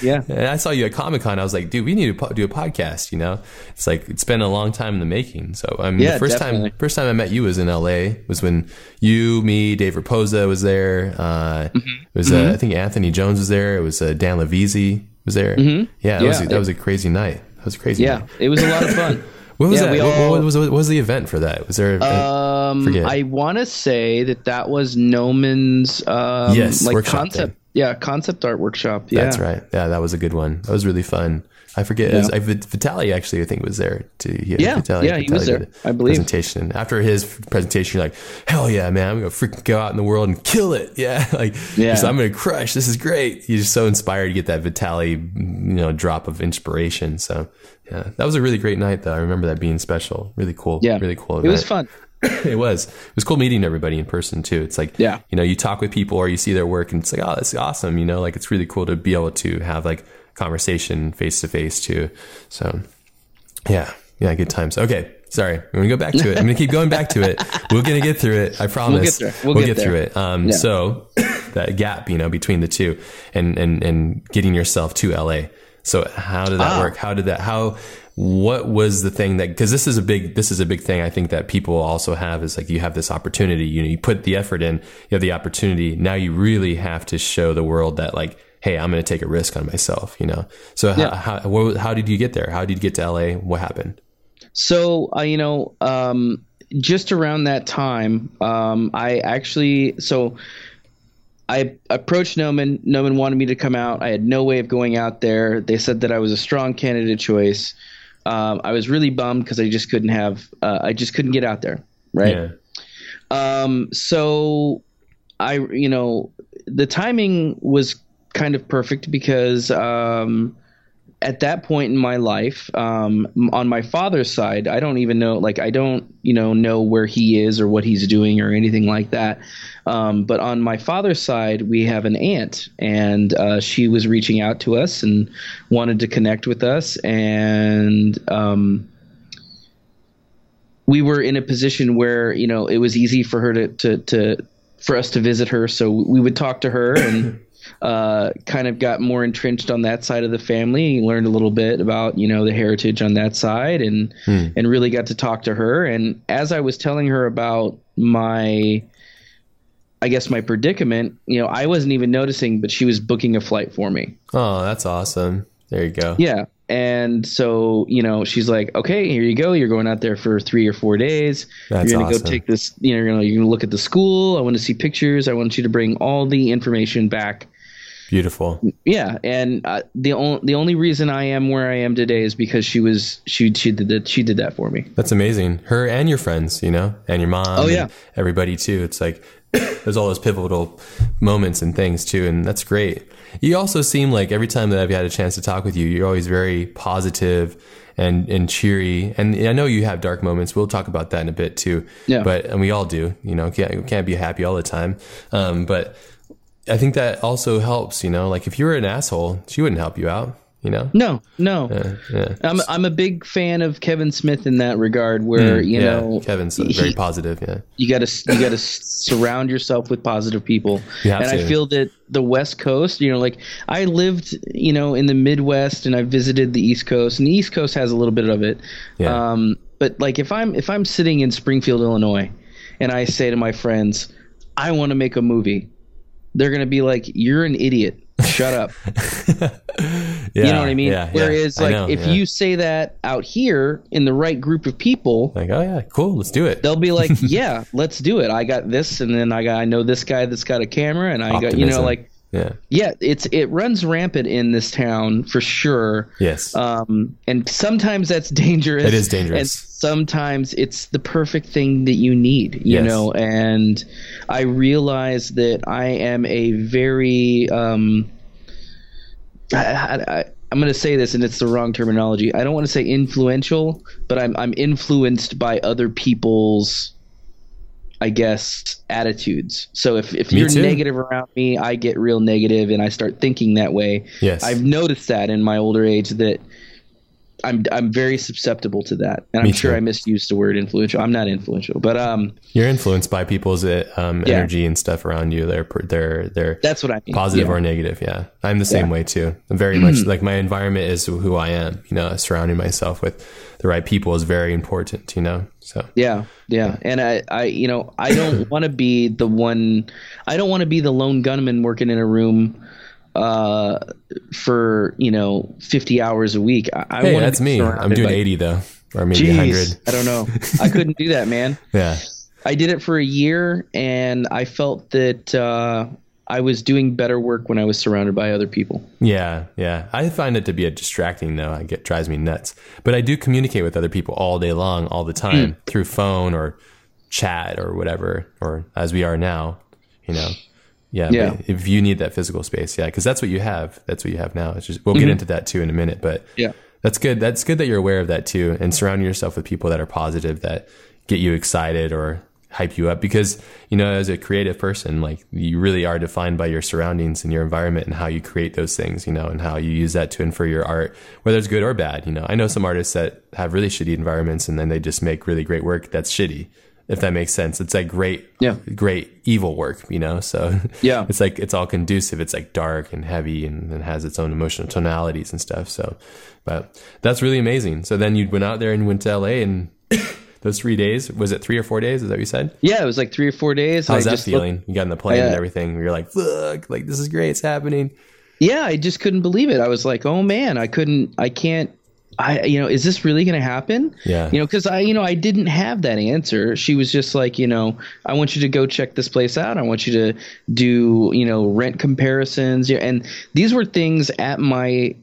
yeah. And I saw you at Comic-Con. I was like, dude, we need to po- do a podcast. You know, it's like it's been a long time in the making. So I mean, yeah, the first definitely. time, first time I met you was in L A. Was when you, me, Dave Raposa was there. Uh, mm-hmm. It was uh, mm-hmm. I think Anthony Jones was there. It was uh, Dan LaVizzi was there. Mm-hmm. Yeah, that, yeah. Was a, that was a crazy night. That was a crazy. Yeah, night. It was a lot of fun. What was yeah, that? All, what, was, what was the event for that? Was there? Um, I, I want to say that that was Gnomon's um, yes, like concept. Thing. Yeah, concept art workshop. Yeah, that's right. Yeah, that was a good one. That was really fun. I forget. Yeah. It was, I, Vitaly actually, I think was there too. Yeah, yeah, Vitaly, yeah Vitaly he was there. I believe. Presentation after his presentation, you're like, hell yeah, man! I'm gonna freaking go out in the world and kill it. Yeah, like yeah. So I'm gonna crush. This is great. You're just so inspired to get that Vitaly, you know, drop of inspiration. So yeah, that was a really great night, though. I remember that being special. Really cool. Yeah, really cool event. It was fun. It was. It was cool meeting everybody in person too. It's like, yeah. you know, you talk with people or you see their work and it's like, oh, that's awesome. You know, like it's really cool to be able to have like conversation face to face too. So yeah. Yeah. Good times. Okay. Sorry. I'm going to go back to it. I'm going to keep going back to it. We're going to get through it. I promise. We'll get, we'll we'll get, get through it. Um, yeah. So that gap, you know, between the two and, and, and getting yourself to L A. So how did that ah. work? How did that, how, what was the thing that, because this is a big, this is a big thing I think that people also have is like, you have this opportunity, you know, you put the effort in, you have the opportunity. Now you really have to show the world that like, hey, I'm going to take a risk on myself, you know? So yeah. how, how, what, how did you get there? How did you get to L A? What happened? So, uh, you know, um, just around that time, um, I actually, so I approached Gnomon. Gnomon wanted me to come out. I had no way of going out there. They said that I was a strong candidate choice. Um, I was really bummed because I just couldn't have uh, – I just couldn't get out there, right? Yeah. Um, so I – you know, the timing was kind of perfect because um, at that point in my life, um, on my father's side, I don't even know – like I don't, you know, know where he is or what he's doing or anything like that. Um, but on my father's side, we have an aunt, and uh, she was reaching out to us and wanted to connect with us, and um, we were in a position where, you know, it was easy for her to, to, to for us to visit her. So we would talk to her and uh, kind of got more entrenched on that side of the family, learned a little bit about, you know, the heritage on that side, and, hmm. and really got to talk to her. And as I was telling her about my, I guess my predicament, you know, I wasn't even noticing, but she was booking a flight for me. Oh, that's awesome. There you go. Yeah. And so, you know, she's like, okay, here you go. You're going out there for three or four days. That's you're going to awesome. Go take this, you know, you're going to look at the school. I want to see pictures. I want you to bring all the information back. Beautiful. Yeah. And uh, the only, the only reason I am where I am today is because she was, she, she did that. She did that for me. That's amazing. Her and your friends, you know, and your mom. Oh, yeah. And everybody too. It's like, there's all those pivotal moments and things too. And that's great. You also seem like every time that I've had a chance to talk with you, you're always very positive and, and cheery. And I know you have dark moments. We'll talk about that in a bit too. Yeah. But, and we all do, you know, can't, can't be happy all the time. Um, but I think that also helps, you know, like if you were an asshole, she wouldn't help you out. You know? No, no. Yeah, yeah. I'm I'm a big fan of Kevin Smith in that regard, where mm, you yeah. know Kevin's he, very positive. Yeah, you gotta you gotta surround yourself with positive people. Yeah, and I feel that the West Coast, you know, like I lived, you know, in the Midwest, and I visited the East Coast, and the East Coast has a little bit of it. Yeah. Um, but like if I'm if I'm sitting in Springfield, Illinois, and I say to my friends, I want to make a movie, they're gonna be like, you're an idiot. Shut up. yeah, you know what I mean? Yeah, Whereas, yeah, like, know, if yeah. you say that out here in the right group of people, like, oh yeah, cool, let's do it. They'll be like, yeah, let's do it. I got this, and then I got, I know this guy that's got a camera, and I Optimism. got, you know, like, yeah, yeah, it's it runs rampant in this town for sure. Yes, um, and sometimes that's dangerous. It is dangerous, and sometimes it's the perfect thing that you need, you yes. know. And I realize that I am a very um, I, I, I'm going to say this, and it's the wrong terminology. I don't want to say influential, but I'm I'm influenced by other people's, I guess, attitudes. So if, if you're too. negative around me, I get real negative and I start thinking that way. Yes. I've noticed that in my older age that I'm I'm very susceptible to that. And me I'm sure too. I misused the word influential. I'm not influential, but um, you're influenced by people's um, yeah. energy and stuff around you. They're they're they're that's what I mean. Positive yeah. or negative. Yeah, I'm the same yeah. way too. I'm very much like my environment is who I am. You know, surrounding myself with the right people is very important, you know? So, yeah. Yeah. And I, I, you know, I don't want to be the one, I don't want to be the lone gunman working in a room, uh, for, you know, fifty hours a week. I, I hey, that's me. I'm doing by, eighty though, or maybe geez, one hundred. I don't know. I couldn't do that, man. Yeah. I did it for a year and I felt that, uh, I was doing better work when I was surrounded by other people. Yeah, yeah. I find it to be a distracting, though. I get drives me nuts. But I do communicate with other people all day long, all the time, mm. through phone or chat or whatever, or as we are now, you know. Yeah, yeah. But if you need that physical space, yeah, because that's what you have. That's what you have now. It's just we'll get mm-hmm. into that, too, in a minute. But yeah, that's good. That's good that you're aware of that, too, and surrounding yourself with people that are positive, that get you excited or hype you up, because you know, as a creative person, like you really are defined by your surroundings and your environment and how you create those things, you know, and how you use that to infer your art, whether it's good or bad. You know, I know some artists that have really shitty environments and then they just make really great work that's shitty, if that makes sense. It's like great, yeah, great evil work, you know. So yeah, it's like it's all conducive. It's like dark and heavy and, and has its own emotional tonalities and stuff. So, but that's really amazing. So then you went out there and went to L A and. Those three days, was it three or four days? Is that what you said? Yeah, it was like three or four days. How's I that just feeling? Looked, you got in the plane uh, and everything. You're like, look, like this is great. It's happening. Yeah, I just couldn't believe it. I was like, oh man, I couldn't, I can't, I, you know, is this really going to happen? Yeah. You know, because I, you know, I didn't have that answer. She was just like, you know, I want you to go check this place out. I want you to do, you know, rent comparisons. Yeah. And these were things at my,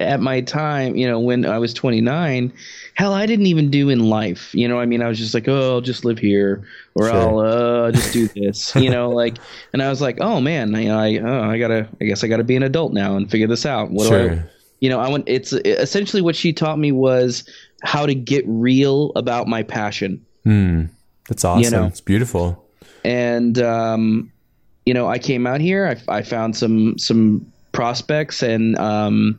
at my time, you know, when I was twenty-nine, hell, I didn't even do in life. You know what I mean? I was just like, oh, I'll just live here, or sure. I'll uh, just do this, you know, like, and I was like, oh man, you know, I, oh, I gotta, I guess I gotta be an adult now and figure this out. What sure. do I, You know, I went, it's essentially what she taught me was how to get real about my passion. Mm, that's awesome. You know? It's beautiful. And, um, you know, I came out here, I, I found some, some prospects and, um,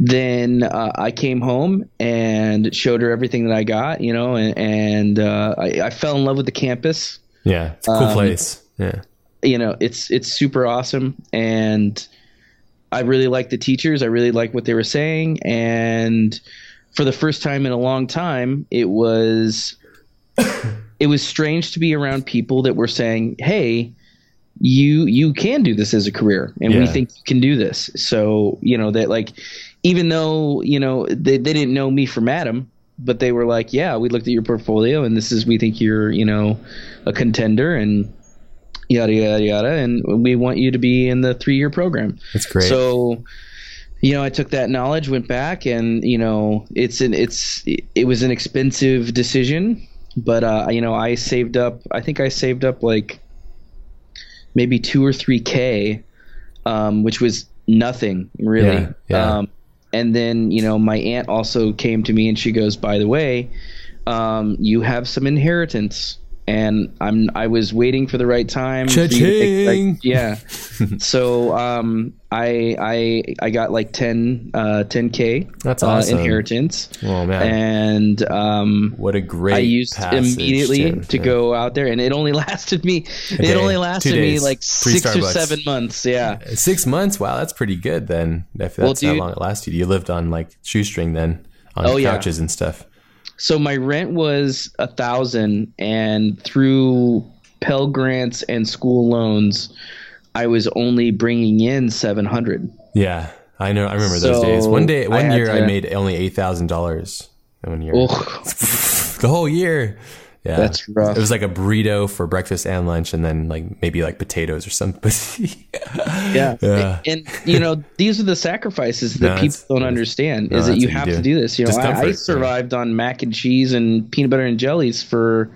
Then uh, I came home and showed her everything that I got, you know, and, and uh, I, I fell in love with the campus. Yeah, it's a cool um, place. Yeah, you know, it's it's super awesome, and I really liked the teachers. I really liked what they were saying, and for the first time in a long time, it was it was strange to be around people that were saying, "Hey, you you can do this as a career, and yeah. we think you can do this." So, you know, that like. Even though, you know, they, they didn't know me from Adam, but they were like, yeah, we looked at your portfolio and this is, we think you're, you know, a contender and yada, yada, yada. And we want you to be in the three-year program. That's great. So, you know, I took that knowledge, went back and, you know, it's an, it's, it was an expensive decision, but, uh, you know, I saved up, I think I saved up like maybe two or three K, um, which was nothing really. Yeah, yeah. Um, And then, you know, my aunt also came to me and she goes, by the way, um, you have some inheritance. And I'm, I was waiting for the right time. Cha-ching! Like, yeah. So um, I, I, I got like ten, uh, ten K That's awesome. uh, inheritance. Oh, man. And um, what a great I used passage, immediately Tim. to yeah. go out there. And it only lasted me, it only lasted me like six or seven months. Yeah. Six months. Wow. That's pretty good then. If that's well, dude, how long it lasted. You lived on like shoestring then on oh, couches yeah. and stuff. So my rent was a thousand, and through Pell grants and school loans, I was only bringing in seven hundred. Yeah, I know. I remember so those days. One day, one I year, to, I made only eight thousand dollars. One year, the whole year. Yeah, that's rough. It was like a burrito for breakfast and lunch, and then like maybe like potatoes or something. yeah. yeah, and you know these are the sacrifices that no, people don't understand. No, is that you have you do. to do this? You know, I, I survived yeah. on mac and cheese and peanut butter and jellies for,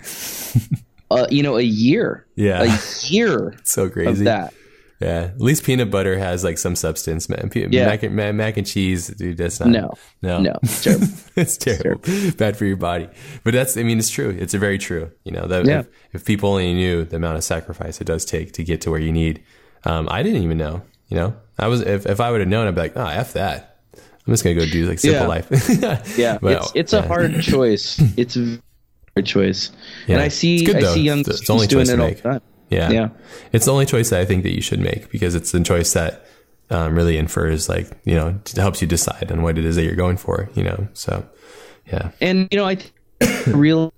uh, you know, a year. Yeah, a year. So crazy of that. Yeah, at least peanut butter has like some substance, man. Pe- yeah. mac, and, mac and cheese, dude, that's not... No, no, no. It's terrible. it's terrible. It's terrible. Bad for your body. But that's, I mean, it's true. It's very true. You know, that yeah. if, if people only knew the amount of sacrifice it does take to get to where you need. Um, I didn't even know, you know. I was If, if I would have known, I'd be like, oh, F that. I'm just going to go do like simple yeah. life. yeah, well, it's, it's yeah. a hard choice. It's a hard choice. Yeah. And I see, good, I see young it's students doing it all the time. Yeah. yeah, it's the only choice that I think that you should make, because it's the choice that um, really infers, like, you know, t- helps you decide on what it is that you're going for, you know. So, yeah. And, you know, I th- real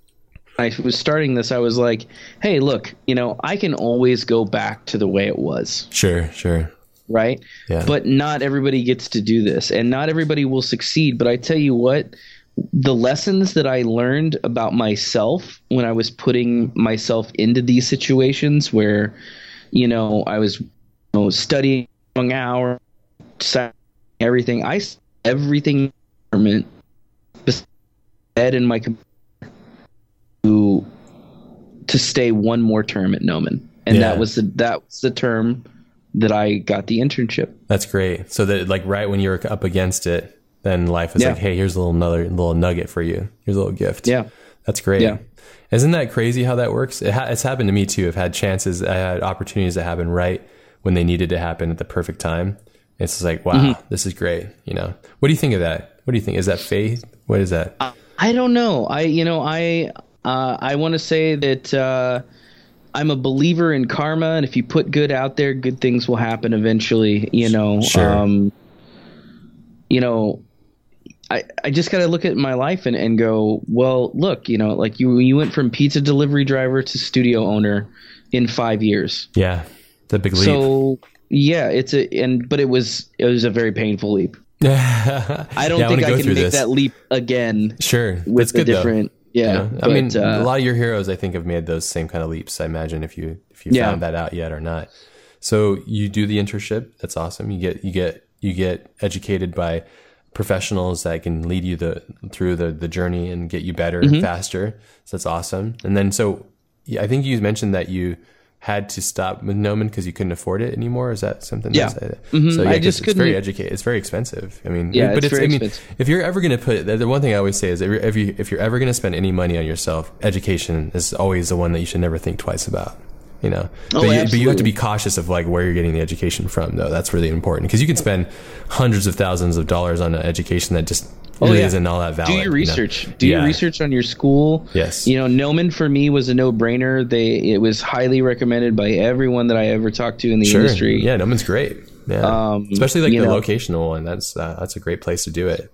I was starting this, I was like, hey, look, you know, I can always go back to the way it was. Sure, sure. Right? Yeah. But not everybody gets to do this, and not everybody will succeed. But I tell you what, the lessons that I learned about myself when I was putting myself into these situations where, you know, I was you know, studying long hours, everything, I everything in bed in my computer to, to stay one more term at Gnomon. And yeah. that was the, that was the term that I got the internship. That's great. So that like right when you were up against it, then life is yeah. like, hey, here's a little another little nugget for you. Here's a little gift. Yeah, that's great. Yeah. Isn't that crazy how that works? It ha- it's happened to me too. I've had chances, I had opportunities that happen right when they needed to happen at the perfect time. It's just like, wow, mm-hmm. this is great. You know, what do you think of that? What do you think? Is that faith? What is that? Uh, I don't know. I, you know, I, uh, I want to say that uh, I'm a believer in karma, and if you put good out there, good things will happen eventually. You know, sure. um, you know. I, I just got to look at my life and, and go, well, look, you know, like you you went from pizza delivery driver to studio owner in five years. Yeah. It's a big leap. So yeah, it's a, and, but it was, it was a very painful leap. I don't yeah, think I, I can make this. that leap again. Sure. With That's good, a different. Though. Yeah. yeah. But, I mean, uh, a lot of your heroes, I think, have made those same kind of leaps. I imagine if you, if you yeah. found that out yet or not. So you do the internship. That's awesome. You get, you get, you get educated by professionals that can lead you the through the the journey and get you better mm-hmm. and faster. So that's awesome. And then so yeah, I think you mentioned that you had to stop with Gnomon because you couldn't afford it anymore. Is that something? Yeah. That's, mm-hmm. So yeah, I just it's couldn't. Very educated. It's very expensive. I mean, yeah, but it's, it's very I mean, expensive. If you're ever going to put the one thing I always say is if you're, if you if you're ever going to spend any money on yourself, education is always the one that you should never think twice about. you know. Oh, but, you, but you have to be cautious of like where you're getting the education from, though. That's really important, because you can spend hundreds of thousands of dollars on an education that just oh, really yeah. isn't all that valid. Do your research. You know? Do yeah. your research on your school. Yes. You know, Gnomon for me was a no-brainer. They it was highly recommended by everyone that I ever talked to in the sure. industry. Yeah, Gnomon's great. Yeah, um, especially like the know. locational one. That's uh, that's a great place to do it.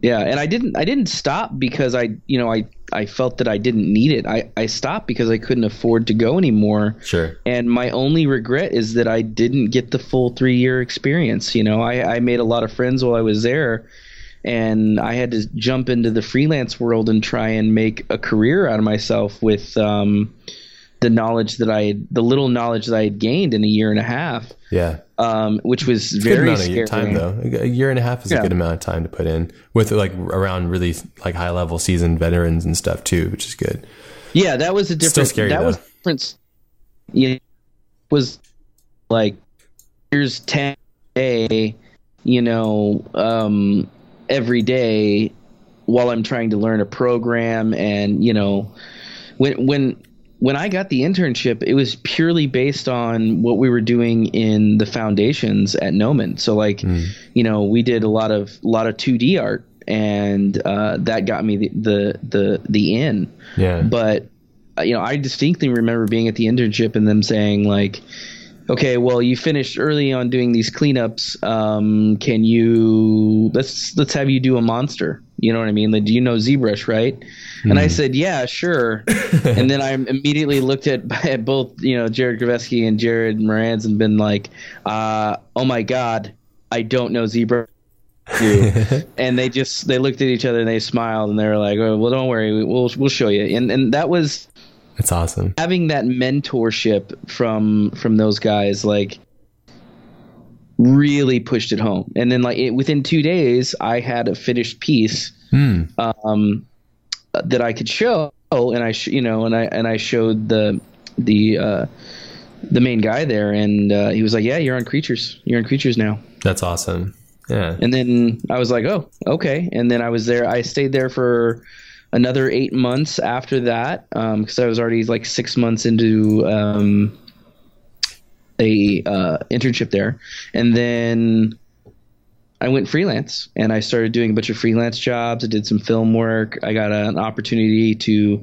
Yeah, and I didn't I didn't stop because I you know I, I felt that I didn't need it. I, I stopped because I couldn't afford to go anymore. Sure. And my only regret is that I didn't get the full three year experience. You know, I, I made a lot of friends while I was there, and I had to jump into the freelance world and try and make a career out of myself with um the knowledge that I had, the little knowledge that I had gained in a year and a half. Yeah. Um, which was it's very good scary. Time though, a year and a half is yeah. a good amount of time to put in with like around really like high level seasoned veterans and stuff too, which is good. Yeah, that was a different. Still scary that though. Was difference. Yeah, you know, was like here's ten day, you know, um, every day while I'm trying to learn a program, and you know, when when. When I got the internship, it was purely based on what we were doing in the foundations at Gnomon. So, like, mm. you know, we did a lot of lot of two D art, and uh, that got me the the the, the in. Yeah. But you know, I distinctly remember being at the internship and them saying like, "Okay, well, you finished early on doing these cleanups. Um, can you let's let's have you do a monster." You know what I mean? Like, do you know ZBrush, right? Mm. And I said, yeah, sure. And then I immediately looked at, at both, you know, Jared Grisetti and Jared Morans and been like, uh, oh my God, I don't know ZBrush. And they just, they looked at each other and they smiled and they were like, oh, well, don't worry, we'll we'll show you. And and that was, that's awesome. Having that mentorship from from those guys, like, really pushed it home. And then like it, within two days I had a finished piece mm. um, that I could show. And I, sh- you know, and I, and I showed the, the, uh, the main guy there, and uh, he was like, yeah, you're on creatures. You're on creatures now. That's awesome. Yeah. And then I was like, oh, okay. And then I was there. I stayed there for another eight months after that. Um, cause I was already like six months into, um, a uh, internship there, and then I went freelance and I started doing a bunch of freelance jobs. I did some film work. I got a, an opportunity to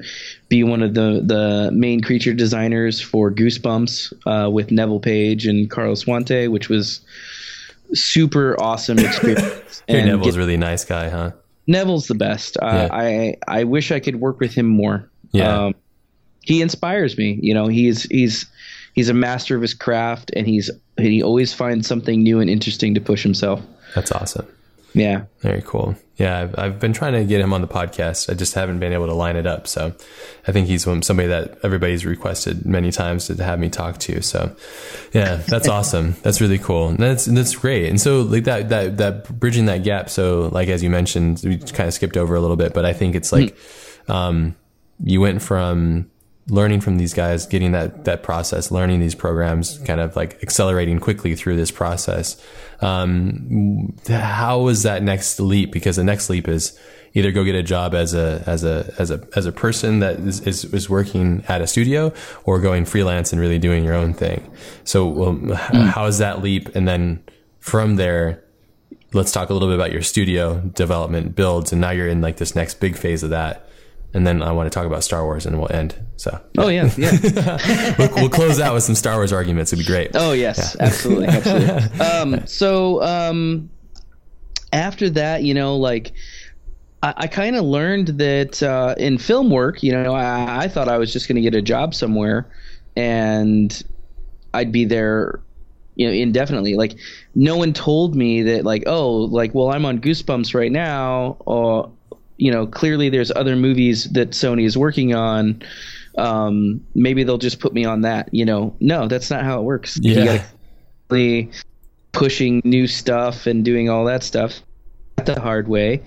be one of the the main creature designers for Goosebumps uh, with Neville Page and Carlo Swante, which was super awesome experience. Your and Neville's get, really nice guy, huh? Neville's the best. Uh, yeah. I I wish I could work with him more. Yeah, um, he inspires me. You know, he's he's. He's a master of his craft, and he's and he always finds something new and interesting to push himself. That's awesome. Yeah. Very cool. Yeah, I've, I've been trying to get him on the podcast. I just haven't been able to line it up. So I think he's somebody that everybody's requested many times to have me talk to. So yeah, that's awesome. That's really cool. And that's that's great. And so like that that that bridging that gap. So like as you mentioned, we kind of skipped over a little bit, but I think it's like mm. um, you went from learning from these guys, getting that, that process, learning these programs, kind of like accelerating quickly through this process. Um, how was that next leap? Because the next leap is either go get a job as a, as a, as a, as a person that is, is, is working at a studio, or going freelance and really doing your own thing. So um, mm. how is that leap? And then from there, let's talk a little bit about your studio development builds. And now you're in like this next big phase of that. And then I want to talk about Star Wars, and we'll end. So. Oh yeah, yeah. we'll, we'll close out with some Star Wars arguments. It'd be great. Oh yes, yeah. absolutely, absolutely. Um, so um, after that, you know, like I, I kind of learned that uh, in film work, you know, I, I thought I was just going to get a job somewhere, and I'd be there, you know, indefinitely. Like no one told me that, like, oh, like, well, I'm on Goosebumps right now, or. You know, clearly there's other movies that Sony is working on. Um, maybe they'll just put me on that, you know. No, that's not how it works. Yeah. You gotta really pushing new stuff and doing all that stuff the hard way.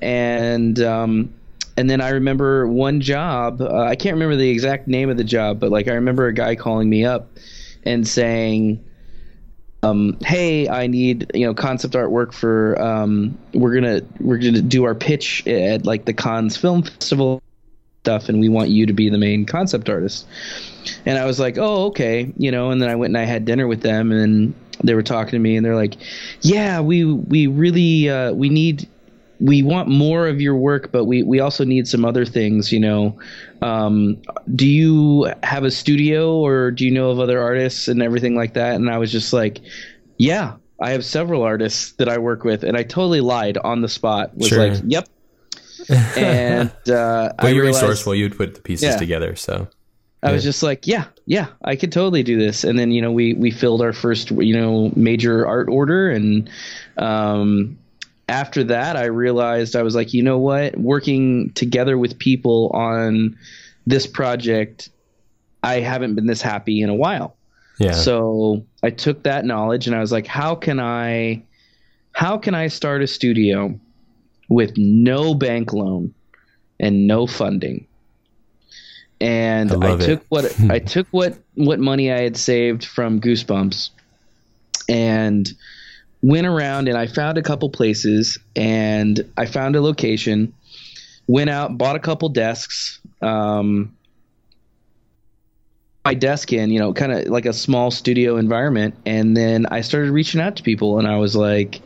And um, and then I remember one job. Uh, I can't remember the exact name of the job, but like I remember a guy calling me up and saying, Um, hey, I need, you know, concept artwork for, um, we're going to, we're going to do our pitch at like the Cannes Film Festival stuff, and we want you to be the main concept artist. And I was like, oh, okay, you know. And then I went and I had dinner with them, and they were talking to me, and they're like, yeah, we we really uh, we need we want more of your work, but we we also need some other things, you know. Um, do you have a studio, or do you know of other artists and everything like that? And I was just like, yeah, I have several artists that I work with, and I totally lied on the spot. Was sure. like, yep. And uh, well, you were resourceful. You'd put the pieces yeah. together. So I yeah. was just like, yeah, yeah, I could totally do this. And then, you know, we we filled our first, you know, major art order, and um, after that, I realized I was like, you know what, working together with people on this project, I haven't been this happy in a while. Yeah. So I took that knowledge, and I was like, how can I, how can I start a studio with no bank loan and no funding? And I, I took what, I took what, what money I had saved from Goosebumps and went around, and I found a couple places, and I found a location, went out, bought a couple desks, um, my desk in, you know, kind of like a small studio environment. And then I started reaching out to people, and I was like,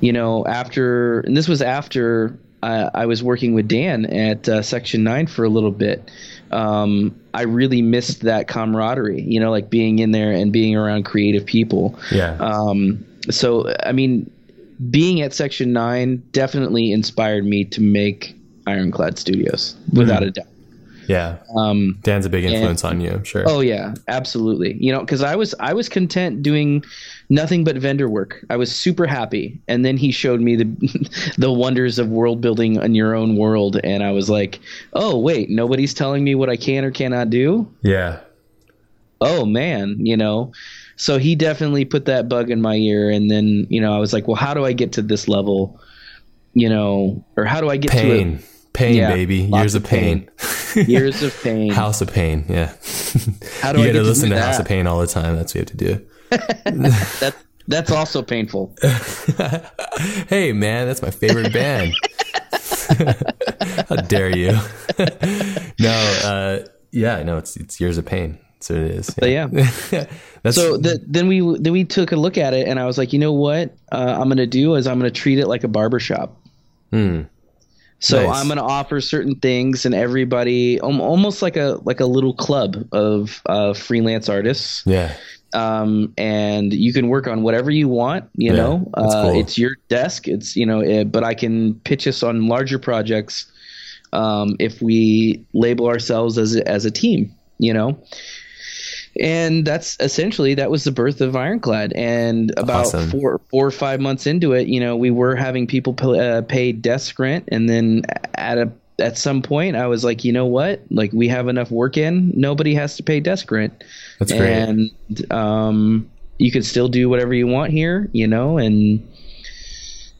you know, after, and this was after uh, I was working with Dan at uh, Section nine for a little bit. Um, I really missed that camaraderie, you know, like being in there and being around creative people. Yeah. Um, so, I mean, being at Section nine definitely inspired me to make Ironclad Studios, mm-hmm. without a doubt. Yeah. Um, Dan's a big influence and, on you, I'm sure. Oh yeah, absolutely. You know, cause I was, I was content doing nothing but vendor work. I was super happy. And then he showed me the, the wonders of world building in your own world. And I was like, oh wait, nobody's telling me what I can or cannot do. Yeah. Oh man, you know? So he definitely put that bug in my ear. And then, you know, I was like, well, how do I get to this level, you know, or how do I get Pain. to a, Pain, yeah, baby. Years of pain. pain. Years of pain. House of pain. Yeah. How do you I get to listen to that? House of Pain all the time? That's what you have to do. that, that's also painful. Hey, man, that's my favorite band. How dare you? no, uh, yeah, no, it's it's years of pain. So it is. Yeah. So, yeah. That's, so the, then we then we took a look at it, and I was like, you know what? Uh, I'm going to do is I'm going to treat it like a barbershop. Hmm. So nice. I'm going to offer certain things, and everybody, almost like a like a little club of uh, freelance artists. Yeah. Um, and you can work on whatever you want. You yeah, know, uh, cool. It's your desk. It's you know, it, but I can pitch us on larger projects um, if we label ourselves as a, as a team. You know, and that's essentially that was the birth of Ironclad. And about awesome. four, four or five months into it, you know, we were having people pay, uh, pay desk rent, and then at a at some point, I was like, you know what? Like, we have enough work in. Nobody has to pay desk rent. That's great. And um, you can still do whatever you want here, you know. And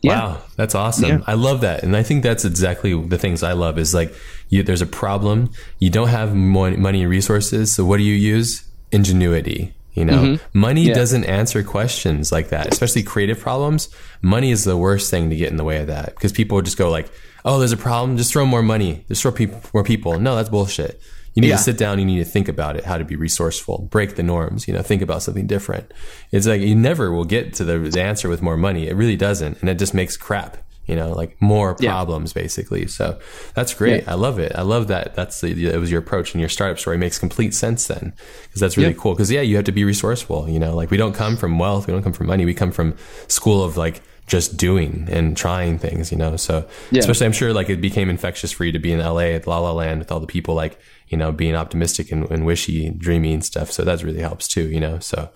yeah. Wow, that's awesome. Yeah. I love that, and I think that's exactly the things I love. Is like, you, there's a problem. You don't have mon- money and resources, so what do you use? Ingenuity, you know, mm-hmm. money yeah. doesn't answer questions like that, especially creative problems. Money is the worst thing to get in the way of that, because people just go like, oh, there's a problem, just throw more money, just throw people more people. No, that's bullshit. You need yeah. to sit down, you need to think about it, how to be resourceful, break the norms, you know, think about something different. It's like, you never will get to the answer with more money. It really doesn't. And it just makes crap, you know, like more problems yeah. basically. So that's great. Yeah. I love it. I love that. That's the, it was your approach, and your startup story makes complete sense then, because that's really yeah. cool. Cause yeah, you have to be resourceful, you know, like we don't come from wealth. We don't come from money. We come from school of like just doing and trying things, you know? So yeah. especially I'm sure like it became infectious for you to be in L A at La La Land with all the people, like, you know, being optimistic and, and wishy and dreamy and stuff. So that really helps too, you know? So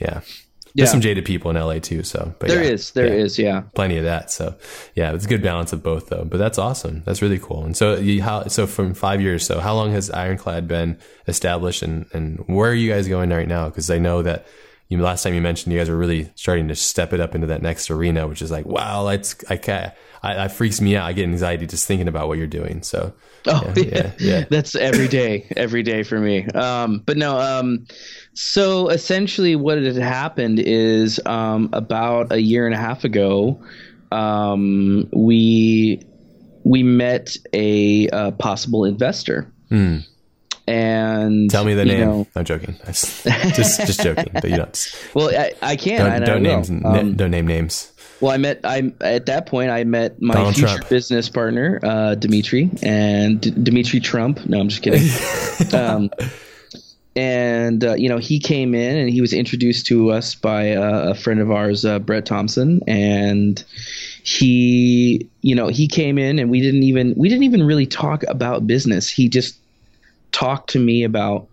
yeah. There's yeah. some jaded people in L A too, so but there yeah, is, there yeah, is, yeah, plenty of that. So yeah, it's a good balance of both, though. But that's awesome. That's really cool. And so, you, how? So from five years, so how long has Ironclad been established, and and where are you guys going right now? Because I know that you last time you mentioned you guys were really starting to step it up into that next arena, which is like, wow, that's I can't. I, I freaks me out. I get anxiety just thinking about what you're doing. So oh, yeah, yeah. Yeah, yeah, that's every day, every day for me. Um, but no, um, so essentially what had happened is um, about a year and a half ago, um, we we met a uh, possible investor. Mm. And tell me the name. Know, I'm joking. Just, just joking. But you know, well, I, I can't. Don't, I, don't, I don't, names, um, don't name names. Well, I met. I at that point, I met my Donald future Trump. business partner, uh, Dimitri, and D- Dimitri Trump. No, I'm just kidding. um, and uh, you know, he came in and he was introduced to us by uh, a friend of ours, uh, Brett Thompson, and he, you know, he came in and we didn't even we didn't even really talk about business. He just talk to me about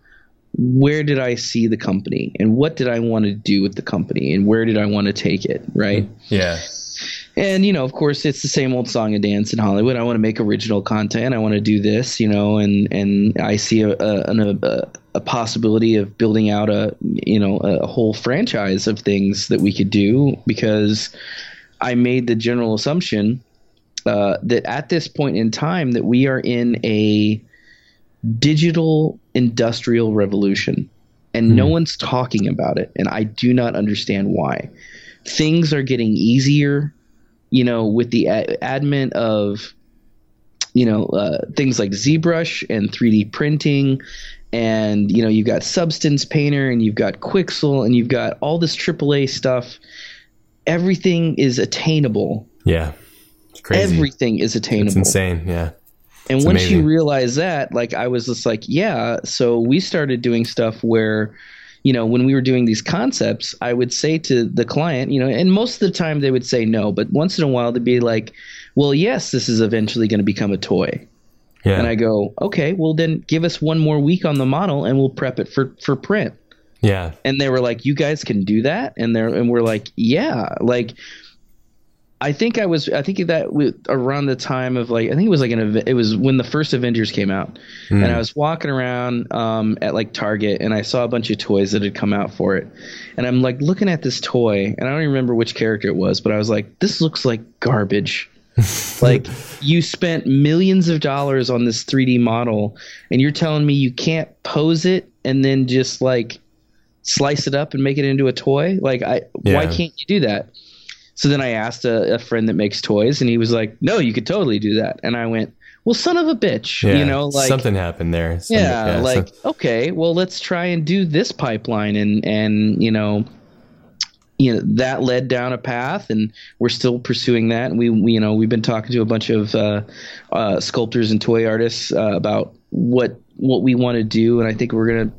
where did I see the company and what did I want to do with the company and where did I want to take it, right? Yeah. And, you know, of course, it's the same old song and dance in Hollywood. I want to make original content. I want to do this, you know, and, and I see a a, an, a a possibility of building out a, you know, a whole franchise of things that we could do because I made the general assumption uh, that at this point in time that we are in a – digital industrial revolution, and mm. no one's talking about it, and I do not understand why. Things are getting easier, you know, with the ad- advent of, you know, uh, things like ZBrush and three D printing, and you know, you've got Substance Painter, and you've got Quixel, and you've got all this triple A stuff. Everything is attainable. Yeah, it's crazy. Everything is attainable. It's insane. Yeah. And it's once amazing. You realize that, like, I was just like, yeah, so we started doing stuff where, you know, when we were doing these concepts, I would say to the client, you know, and most of the time they would say no, but once in a while they'd be like, well, yes, this is eventually going to become a toy. Yeah. And I go, okay, well then give us one more week on the model and we'll prep it for, for print. Yeah. And they were like, you guys can do that? And they're, and we're like, yeah, like, I think I was. I think that we, around the time of like, I think it was like an. It was when the first Avengers came out, mm. and I was walking around um, at like Target, and I saw a bunch of toys that had come out for it, and I'm like looking at this toy, and I don't even remember which character it was, but I was like, this looks like garbage. Like you spent millions of dollars on this three D model, and you're telling me you can't pose it and then just like slice it up and make it into a toy? Like, I yeah. why can't you do that? So then I asked a, a friend that makes toys, and he was like, no, you could totally do that. And I went, well, son of a bitch. Yeah, you know, like something happened there. Something, yeah, yeah. Like, so, okay, well, let's try and do this pipeline. And, and, you know, you know, that led down a path, and we're still pursuing that. And we, we you know, we've been talking to a bunch of uh, uh, sculptors and toy artists uh, about what, what we want to do. And I think we're going to,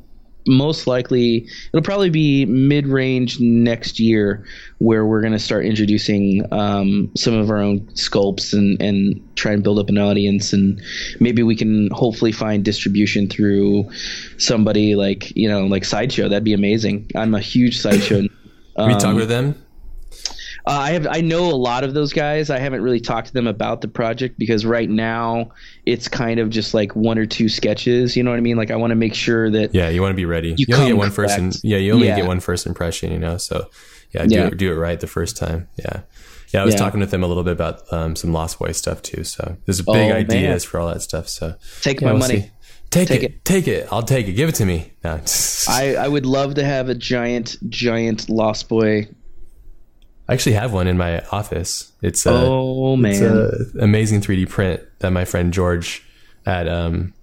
most likely, it'll probably be mid-range next year where we're going to start introducing um, some of our own sculpts and, and try and build up an audience. And maybe we can hopefully find distribution through somebody like, you know, like Sideshow. That'd be amazing. I'm a huge Sideshow. um, we talk with them? Uh, I have. I know a lot of those guys. I haven't really talked to them about the project because right now it's kind of just like one or two sketches. You know what I mean? Like I want to make sure that yeah, you want to be ready. You, you only get one correct. first. In, yeah, you only yeah. get one first impression. You know, so yeah, do, yeah. It, do it right the first time. Yeah, yeah. I was yeah. talking with them a little bit about um, some Lost Boy stuff too. So there's big oh, ideas for all that stuff. So take yeah, my we'll money. See. Take, take it, it, take it. I'll take it. Give it to me. No. I I would love to have a giant, giant Lost Boy. I actually have one in my office. It's a, oh, man. It's a amazing three D print that my friend George at um,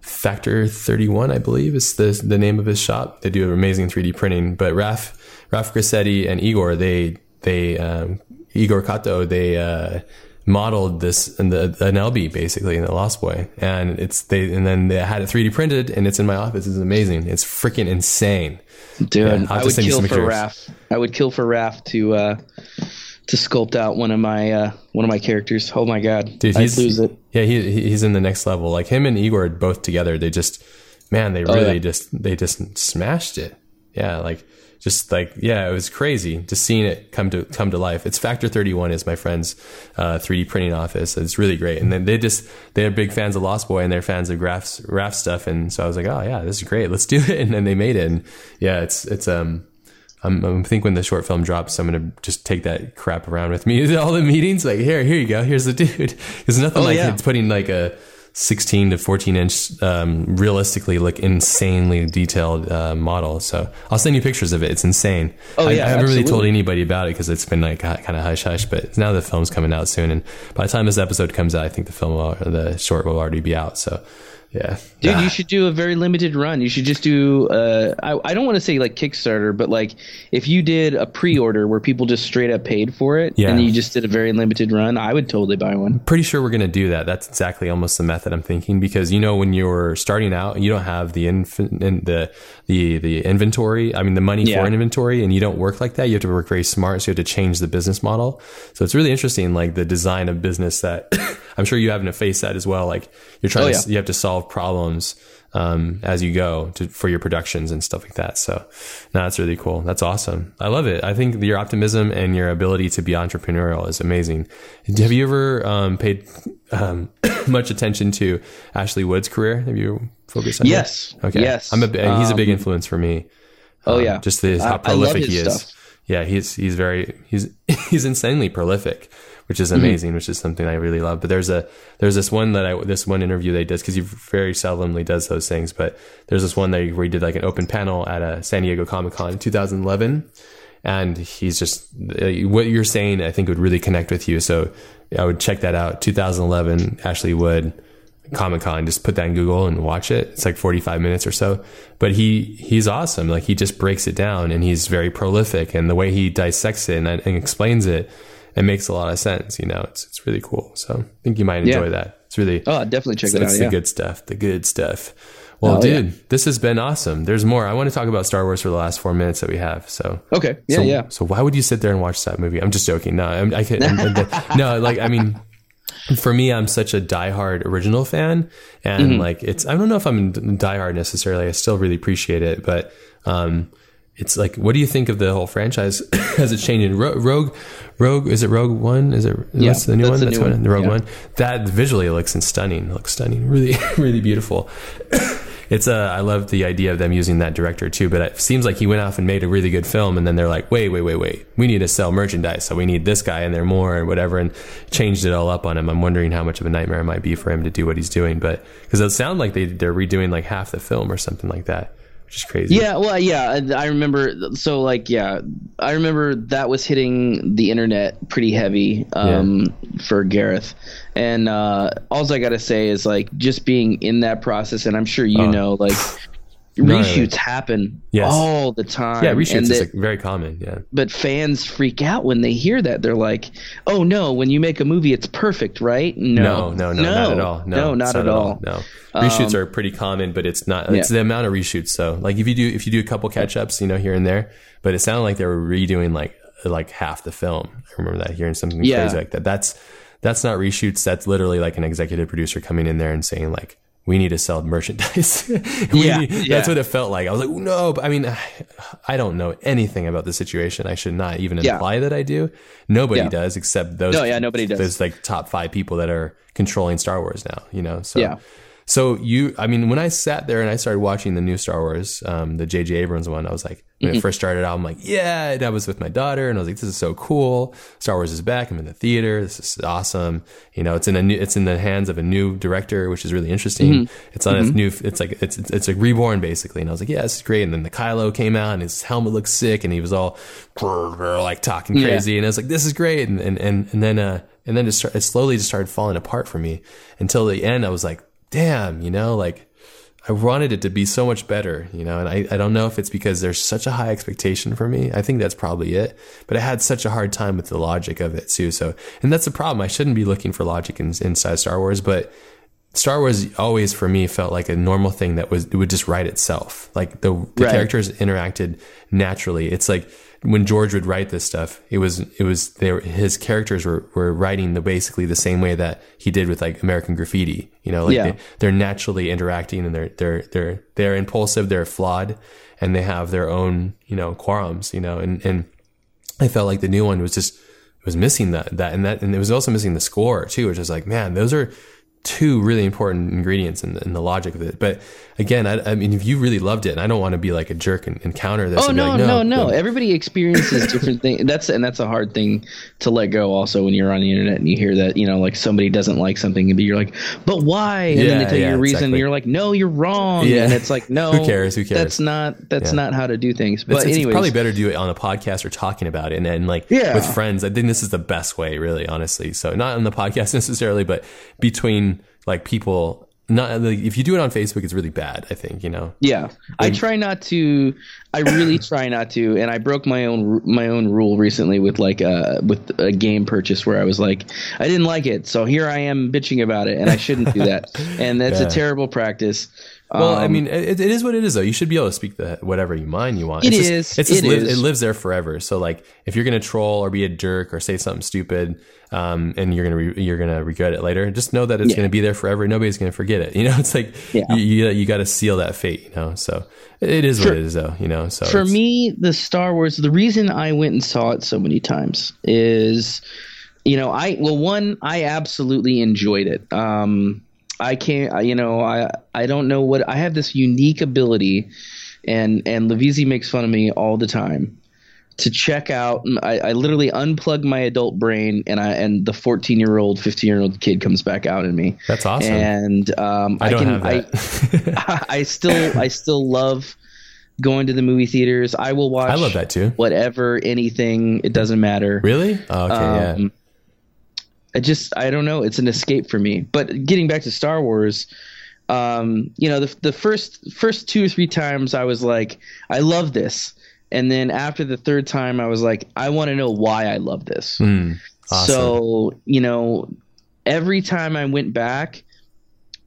Factor thirty-one, I believe, is the the name of his shop. They do amazing three D printing. But Raf Raf Grisetti and Igor, they they um, Igor Kato, they uh, modeled this in the an L B basically in the Lost Boy, and it's they and then they had it three D printed, and it's in my office. It's amazing. It's freaking insane. Dude, yeah, I would kill for Raf. I would kill for Raf to uh, to sculpt out one of my uh, one of my characters. Oh my god, dude, I'd lose it. Yeah, he he's in the next level. Like him and Igor both together. They just, man, they really oh, yeah. just they just smashed it. Yeah, like just like yeah, it was crazy just seeing it come to come to life. It's Factor thirty-one is my friend's uh, three D printing office. It's really great. And then they just they're big fans of Lost Boy and they're fans of Raf's Raf stuff. And so I was like, oh yeah, this is great. Let's do it. And then they made it. And yeah, it's it's um. I'm, I think when the short film drops, I'm going to just take that crap around with me to all the meetings. Like, here, here you go. Here's the dude. There's nothing oh, like yeah. putting like a sixteen to fourteen inch, um, realistically look insanely detailed uh, model. So I'll send you pictures of it. It's insane. Oh, yeah, I, I haven't absolutely. really told anybody about it because it's been like kind of hush hush. But now the film's coming out soon, and by the time this episode comes out, I think the film will, or the short will already be out. So. Yeah, dude, ah. you should do a very limited run. You should just do. Uh, I I don't want to say like Kickstarter, but like if you did a pre-order where people just straight up paid for it, yeah. and you just did a very limited run, I would totally buy one. Pretty sure we're gonna do that. That's exactly almost the method I'm thinking, because you know when you're starting out, you don't have the inf- in the the the inventory. I mean the money yeah. for an inventory, and you don't work like that. You have to work very smart, so you have to change the business model. So it's really interesting, like the design of business that I'm sure you having to face that as well. Like you're trying, oh, yeah. to, you have to solve problems um as you go to, for your productions and stuff like that. So no, that's really cool. That's awesome. I love it. I think your optimism and your ability to be entrepreneurial is amazing. Have you ever um paid um much attention to Ashley Wood's career? Have you focused on yes that? Okay, yes. I'm a he's a big um, influence for me. Oh um, yeah, just the, how I, prolific I he is stuff. Yeah, he's he's very he's he's insanely prolific, which is amazing, mm-hmm. which is something I really love. But there's a there's this one that I this one interview they did, because he very seldomly does those things. But there's this one that where he did like an open panel at a San Diego Comic-Con in two thousand eleven, and he's just uh, what you're saying I think would really connect with you. So I would check that out. two thousand eleven Ashley Wood Comic-Con. Just put that in Google and watch it. It's like forty-five minutes or so. But he he's awesome. Like he just breaks it down, and he's very prolific, and the way he dissects it and, and explains it. It makes a lot of sense, you know. It's it's really cool. So I think you might enjoy yeah. that. It's really oh, I'll definitely check that out. It's the yeah. good stuff. The good stuff. Well, oh, dude, yeah. this has been awesome. There's more. I want to talk about Star Wars for the last four minutes that we have. So okay, yeah, so, yeah. So why would you sit there and watch that movie? I'm just joking. No, I'm, I can't. I'm, I'm, no, like I mean, for me, I'm such a diehard original fan, and mm-hmm. like it's. I don't know if I'm diehard necessarily. I still really appreciate it, but. um It's like, what do you think of the whole franchise? Has it changed? Ro- Rogue, Rogue, is it Rogue One? Is it yeah, what's the new that's one? The that's new one. one, the Rogue yeah. One. That visually looks stunning. Looks stunning. Really, really beautiful. It's a. Uh, I love the idea of them using that director too. But it seems like he went off and made a really good film, and then they're like, wait, wait, wait, wait. We need to sell merchandise, so we need this guy in there more and whatever, and changed it all up on him. I'm wondering how much of a nightmare it might be for him to do what he's doing, but because it sounds like they they're redoing like half the film or something like that. Which is crazy. Yeah, well, yeah, I remember. So, like, yeah, I remember that was hitting the internet pretty heavy um, yeah. for Gareth. And uh, all I gotta say is like just being in that process, and I'm sure you uh, know, like reshoots happen yes. all the time. Yeah, reshoots that, is like, very common. Yeah, but fans freak out when they hear that. They're like, "Oh no! When you make a movie, it's perfect, right?" No, no, no, no, no not at all. No, no not, at, not all. at all. No. Reshoots are pretty common, but it's not, it's yeah. the amount of reshoots. So like if you do, if you do a couple catch ups, you know, here and there, but it sounded like they were redoing like, like half the film. I remember that hearing something yeah. crazy like that. That's, that's not reshoots. That's literally like an executive producer coming in there and saying like, we need to sell merchandise. we yeah, need, yeah. That's what it felt like. I was like, no, but I mean, I, I don't know anything about the situation. I should not even imply yeah. that I do. Nobody yeah. does except those, no, yeah, nobody does. Those like top five people that are controlling Star Wars now, you know? So yeah. So you, I mean, when I sat there and I started watching the new Star Wars, um, the J J Abrams one, I was like, when mm-hmm. it first started out, I'm like, yeah, that was with my daughter. And I was like, this is so cool. Star Wars is back. I'm in the theater. This is awesome. You know, it's in a new, it's in the hands of a new director, which is really interesting. Mm-hmm. It's on mm-hmm. its new, it's like, it's, it's, it's like reborn basically. And I was like, yeah, this is great. And then the Kylo came out and his helmet looked sick and he was all like talking crazy. Yeah. And I was like, this is great. And, and, and, and then, uh, and then it, start, it slowly just started falling apart for me until the end. I was like, damn, you know, like I wanted it to be so much better, you know, and I, I don't know if it's because there's such a high expectation for me. I think that's probably it, but I had such a hard time with the logic of it too. So, and that's the problem. I shouldn't be looking for logic in, inside Star Wars, but Star Wars always for me felt like a normal thing that was, it would just write itself. Like the, the right. characters interacted naturally. It's like, when George would write this stuff, it was, it was, they were, his characters were, were writing the basically the same way that he did with like American Graffiti, you know, like yeah. they, they're naturally interacting and they're, they're, they're, they're impulsive, they're flawed and they have their own, you know, quorums, you know, and, and I felt like the new one was just, it was missing that, that, and that, and it was also missing the score too, which is like, man, those are two really important ingredients in the, in the logic of it. But again, I, I mean, if you really loved it, and I don't want to be like a jerk and, and counter this. Oh, and no, be like, no, no, no. Everybody experiences different things. That's and that's a hard thing to let go also when you're on the internet and you hear that, you know, like somebody doesn't like something and you're like, but why? And yeah, then they tell yeah, you a reason. Exactly. And you're like, no, you're wrong. Yeah. And it's like, no, who cares? Who cares? That's not, that's yeah. not how to do things. But anyway, it's probably better to do it on a podcast or talking about it. And then like yeah. with friends, I think this is the best way, really, honestly. So not on the podcast necessarily, but between like people. Not like, if you do it on Facebook, it's really bad, I think, you know? Yeah. Like, I try not to, I really try not to. And I broke my own, my own rule recently with like a, with a game purchase where I was like, I didn't like it. So here I am bitching about it and I shouldn't do that. And that's yeah. a terrible practice. Well, um, I mean, it, it is what it is though. You should be able to speak the, whatever you mind you want. It it's is. Just, it's just it, live, is. It lives there forever. So like if you're going to troll or be a jerk or say something stupid, Um, and you're gonna re- you're gonna regret it later. Just know that it's yeah. gonna be there forever. Nobody's gonna forget it. You know, it's like yeah. you you, you got to seal that fate. You know, so it is for, what it is, though. You know, so for me, the Star Wars. The reason I went and saw it so many times is, you know, I well, one, I absolutely enjoyed it. Um, I can't, you know, I I don't know what I have this unique ability, and and LaVizzi makes fun of me all the time. To check out, I, I literally unplug my adult brain, and I and the fourteen-year-old, fifteen-year-old kid comes back out in me. That's awesome. And um, I, I don't can, have that. I, I still, I still love going to the movie theaters. I will watch. I love that too. Whatever, anything, it doesn't matter. Really? Oh, okay. Um, yeah. I just, I don't know. It's an escape for me. But getting back to Star Wars. Um, you know, the the first first two or three times, I was like, I love this. And then after the third time, I was like, I want to know why I love this. Mm, awesome. So, you know, every time I went back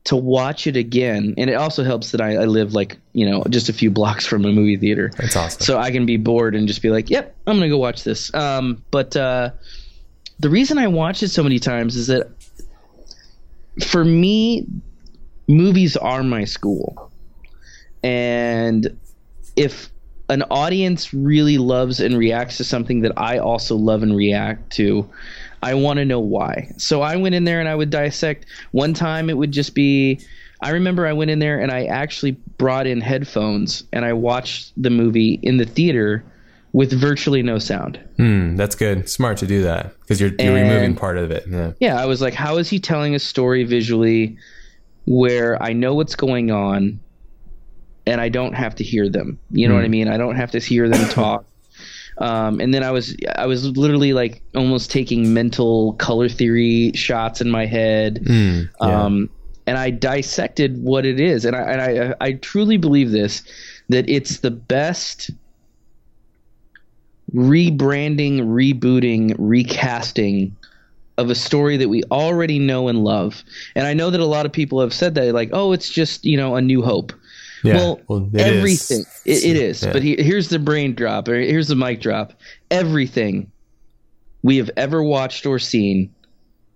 to watch it again, and it also helps that I, I live like, you know, just a few blocks from a movie theater. That's awesome. So I can be bored and just be like, yep, I'm going to go watch this. Um, but uh, the reason I watched it so many times is that for me, movies are my school. And if an audience really loves and reacts to something that I also love and react to, I want to know why. So I went in there and I would dissect. One time it would just be, I remember I went in there and I actually brought in headphones and I watched the movie in the theater with virtually no sound. Mm, that's good. Smart to do that because you're, you're and, removing part of it. Yeah. yeah. I was like, how is he telling a story visually where I know what's going on? And I don't have to hear them. You know mm. what I mean? I don't have to hear them talk. Um, and then I was I was literally like almost taking mental color theory shots in my head. Mm, yeah. um, and I dissected what it is. And I and I, I truly believe this, that it's the best rebranding, rebooting, recasting of a story that we already know and love. And I know that a lot of people have said that, like, oh, it's just, you know, A New Hope. Yeah. Well, well everything is. It, it is, yeah. but he, here's the brain drop. Or here's the mic drop. Everything we have ever watched or seen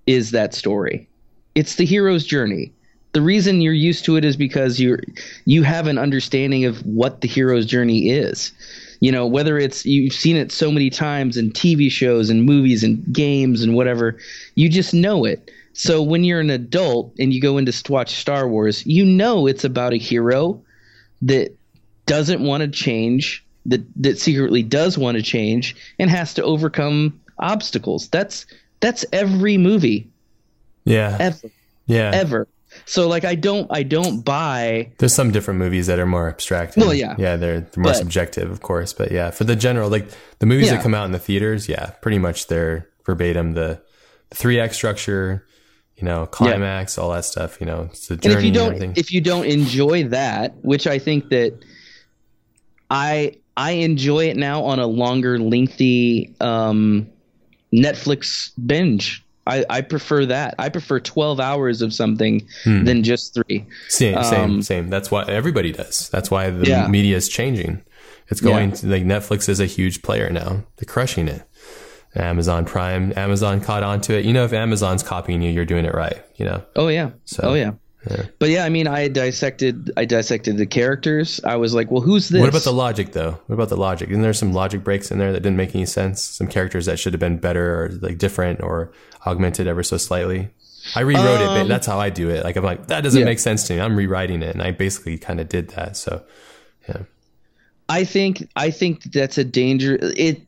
is that story. It's the hero's journey. The reason you're used to it is because you you have an understanding of what the hero's journey is. You know, whether it's you've seen it so many times in T V shows and movies and games and whatever, you just know it. So when you're an adult and you go in to watch Star Wars, you know it's about a hero that doesn't want to change, that that secretly does want to change and has to overcome obstacles. That's that's every movie. Yeah. Ever. Yeah. Ever. So like I don't I don't buy. There's some different movies that are more abstract. Well, yeah. Yeah, they're, they're more but, subjective, of course, but yeah, for the general like the movies yeah. that come out in the theaters, yeah, pretty much they're verbatim the three act structure. You know, climax, yeah. all that stuff, you know, it's the journey and if you don't, and everything. If you don't enjoy that, which I think that I I enjoy it now on a longer, lengthy um, Netflix binge. I, I prefer that. I prefer twelve hours of something hmm. than just three. Same, um, same, same. That's why everybody does. That's why the yeah. media is changing. It's going yeah. to, like, Netflix is a huge player now. They're crushing it. Amazon Prime, Amazon caught onto it. You know, if Amazon's copying you, you're doing it right, you know? Oh yeah. So, oh yeah. yeah. But yeah, I mean, I dissected, I dissected the characters. I was like, well, who's this? What about the logic though? What about the logic? Isn't there some logic breaks in there that didn't make any sense? Some characters that should have been better or like different or augmented ever so slightly. I rewrote um, it, but that's how I do it. Like, I'm like, that doesn't yeah. make sense to me. I'm rewriting it. And I basically kind of did that. So, yeah. I think, I think that's a danger. It,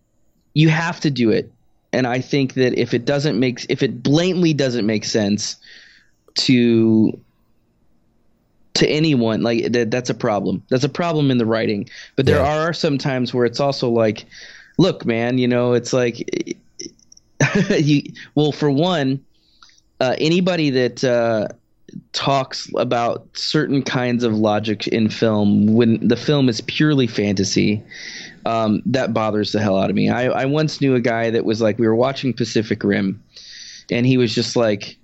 you have to do it. And I think that if it doesn't make, if it blatantly doesn't make sense to, to anyone, like that, that's a problem. That's a problem in the writing. But there yeah. are some times where it's also like, look, man, you know, it's like, you, well, for one, uh, anybody that uh, talks about certain kinds of logic in film when the film is purely fantasy, um, that bothers the hell out of me. I, I once knew a guy that was like, we were watching Pacific Rim, and he was just like,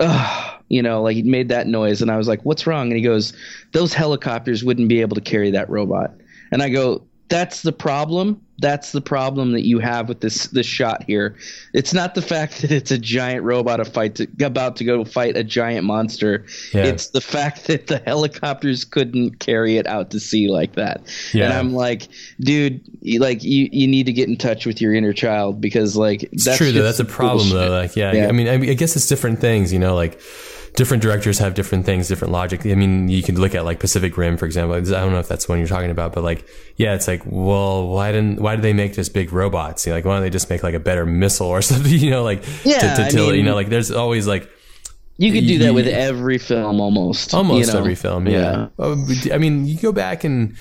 ugh, you know, like he made that noise, and I was like, what's wrong? And he goes, those helicopters wouldn't be able to carry that robot. And I go, that's the problem. That's the problem that you have with this this shot here. It's not the fact that it's a giant robot a fight to, about to go fight a giant monster. Yeah. It's the fact that the helicopters couldn't carry it out to sea like that. Yeah. And I'm like, dude, like you, you need to get in touch with your inner child, because like it's that's true though. That's a problem bullshit. though. Like yeah, yeah. I mean, I mean, I guess it's different things, you know, like. Different directors have different things, different logic. I mean, you can look at like Pacific Rim, for example. I don't know if that's the one you're talking about, but like, yeah, it's like, well, why didn't, why did they make just big robots? You know, like, why don't they just make like a better missile or something, you know, like, yeah, to, to till, mean, you know, like there's always like, you could do that you, with every film almost. Almost you know? every film. Yeah. yeah. I mean, you go back and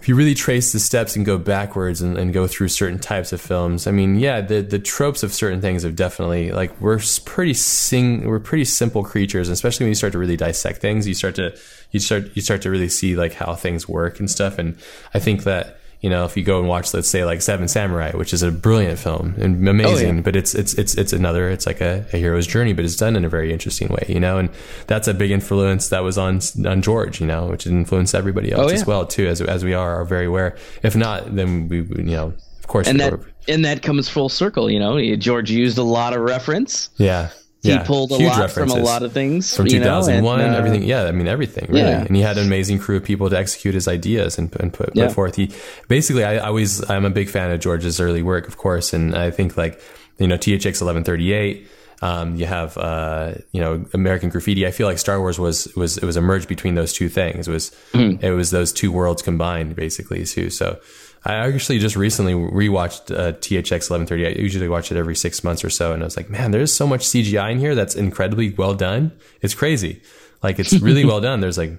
if you really trace the steps and go backwards and, and go through certain types of films, I mean, yeah, the, the tropes of certain things have definitely, like, we're pretty sing, we're pretty simple creatures, especially when you start to really dissect things, you start to, you start, you start to really see like how things work and stuff. And I think that, you know, if you go and watch, let's say like Seven Samurai, which is a brilliant film and amazing, oh, yeah. but it's, it's, it's, it's another, it's like a, a hero's journey, but it's done in a very interesting way, you know, and that's a big influence that was on, on George, you know, which influenced everybody else oh, yeah. as well too, as, as we are, are very aware. If not, then we, you know, of course. And that, were. and that comes full circle, you know, George used a lot of reference. Yeah. He yeah, pulled a lot from a lot of things. From two thousand one, know, and, uh, everything. Yeah, I mean, everything, really. Yeah. And he had an amazing crew of people to execute his ideas and, and put, put yeah. forth. He basically, I, I always, I'm a big fan of George's early work, of course. And I think, like, you know, T H X eleven thirty-eight, um, you have, uh, you know, American Graffiti. I feel like Star Wars was, was it was a merge between those two things. It was, mm. it was those two worlds combined, basically, too. So I actually just recently rewatched uh, T H X eleven thirty-eight. I usually watch it every six months or so. And I was like, man, there's so much C G I in here that's incredibly well done. It's crazy. Like, it's really well done. There's like,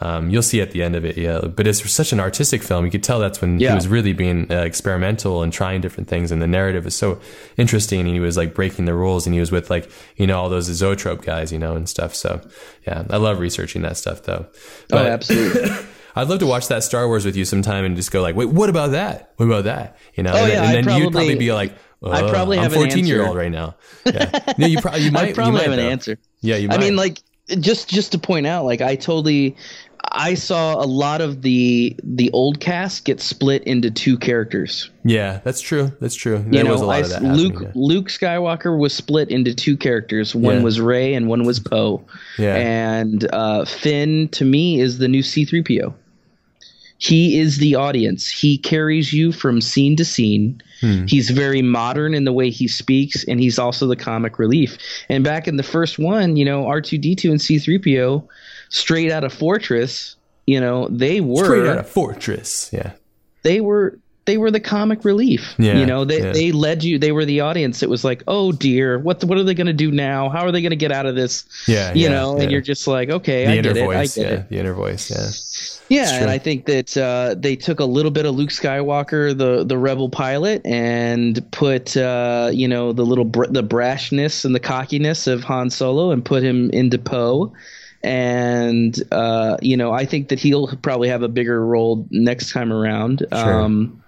um, you'll see at the end of it. Yeah. But it's such an artistic film. You could tell that's when yeah. he was really being uh, experimental and trying different things. And the narrative is so interesting. And he was like breaking the rules, and he was with like, you know, all those Zoetrope guys, you know, and stuff. So yeah, I love researching that stuff though. But, oh, absolutely. I'd love to watch that Star Wars with you sometime and just go like, wait, what about that? What about that? You know, oh, yeah, and then, and then probably, you'd probably be like, oh, I probably have I'm fourteen an year old right now. Yeah. No, you, pro- you might, I probably you might have an though. answer. Yeah, you might. I mean, like just just to point out, like I totally I saw a lot of the the old cast get split into two characters. Yeah, that's true. That's true. There you know, was a lot I, of that. Luke yeah. Luke Skywalker was split into two characters. One yeah. was Rey and one was Poe. Yeah. And uh, Finn to me is the new C three P O. He is the audience. He carries you from scene to scene. Hmm. He's very modern in the way he speaks, and he's also the comic relief. And back in the first one, you know, R two D two and C three P O, straight out of Fortress, you know, they were straight out of Fortress. Yeah, they were. They were the comic relief. Yeah, you know, they yeah. they led you. They were the audience. It was like, oh dear, what the, what are they going to do now? How are they going to get out of this? Yeah, you yeah, know, yeah. and you're just like, okay, the I get voice, it. I get yeah, it. The inner voice. Yeah, yeah. And I think that uh, they took a little bit of Luke Skywalker, the the rebel pilot, and put uh, you know the little br- the brashness and the cockiness of Han Solo, and put him into Poe. And uh, you know, I think that he'll probably have a bigger role next time around. Sure. Um,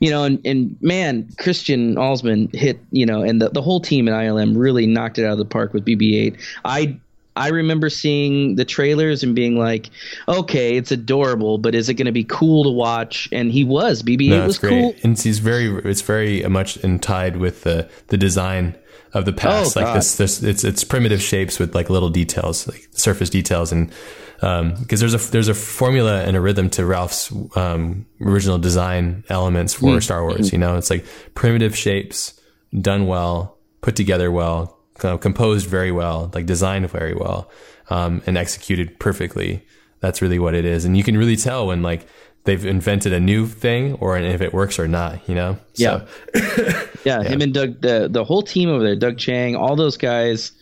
You know, and, and man, Christian Alsman hit, you know, and the, the whole team in I L M really knocked it out of the park with B B eight. I I remember seeing the trailers and being like, okay, it's adorable, but is it going to be cool to watch? And he was. B B eight no, was great. cool. And he's very, it's very much in tied with the, the design of the past. Oh, like this, this, it's it's primitive shapes with like little details, like surface details, and um because there's a there's a formula and a rhythm to Ralph's um original design elements for mm. Star Wars. You know, it's like primitive shapes done well, put together well, uh, composed very well, like designed very well, um, and executed perfectly. That's really what it is. And you can really tell when like they've invented a new thing or if it works or not, you know? So, yeah. yeah. Him and Doug, the, the whole team over there, Doug Chang, all those guys.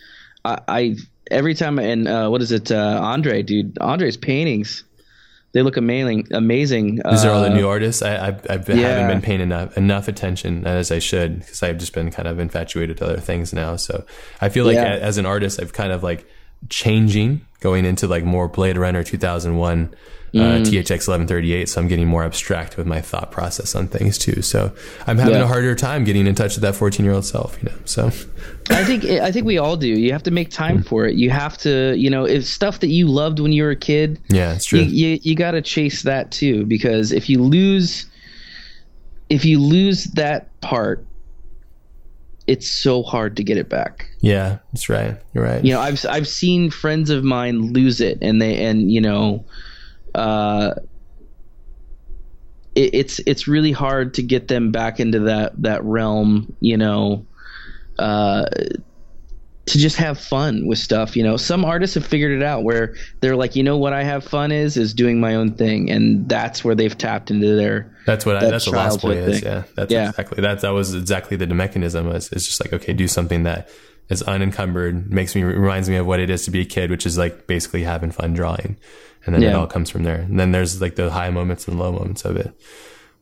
I, I every time, and uh, what is it? Uh, Andre, dude, Andre's paintings. They look amazing. Amazing. These are all the new artists. I, I've, I've been, yeah. haven't been paying enough, enough attention as I should, because I've just been kind of infatuated with other things now. So I feel like yeah. as an artist, I've kind of like changing, going into like more Blade Runner two thousand one, mm. uh, T H X eleven thirty-eight. So I'm getting more abstract with my thought process on things too. So I'm having yeah. a harder time getting in touch with that fourteen year old self, you know? So I think, I think we all do. You have to make time mm. for it. You have to, you know, if stuff that you loved when you were a kid, yeah, it's true. You, you, you got to chase that too, because if you lose, if you lose that part, it's so hard to get it back. Yeah, that's right. You're right. You know, I've I've seen friends of mine lose it, and they and you know, uh, it, it's it's really hard to get them back into that that realm. You know, uh, to just have fun with stuff. You know, some artists have figured it out where they're like, you know, what I have fun is is doing my own thing, and that's where they've tapped into their. That's what that I, that's what Lost Boy is. Yeah, that's yeah. exactly that. That was exactly the mechanism. Is it's just like, okay, do something that is unencumbered, makes me reminds me of what it is to be a kid, which is like basically having fun drawing, and then yeah. it all comes from there. And then there's like the high moments and low moments of it.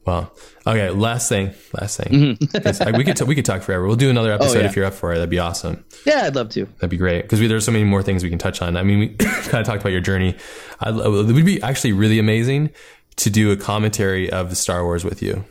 Well, okay. Last thing, last thing. Mm-hmm. like, we could t- we could talk forever. We'll do another episode oh, yeah. if you're up for it. That'd be awesome. Yeah, I'd love to. That'd be great, because there's so many more things we can touch on. I mean, we kind of talked about your journey. I'd, it would be actually really amazing to do a commentary of the Star Wars with you.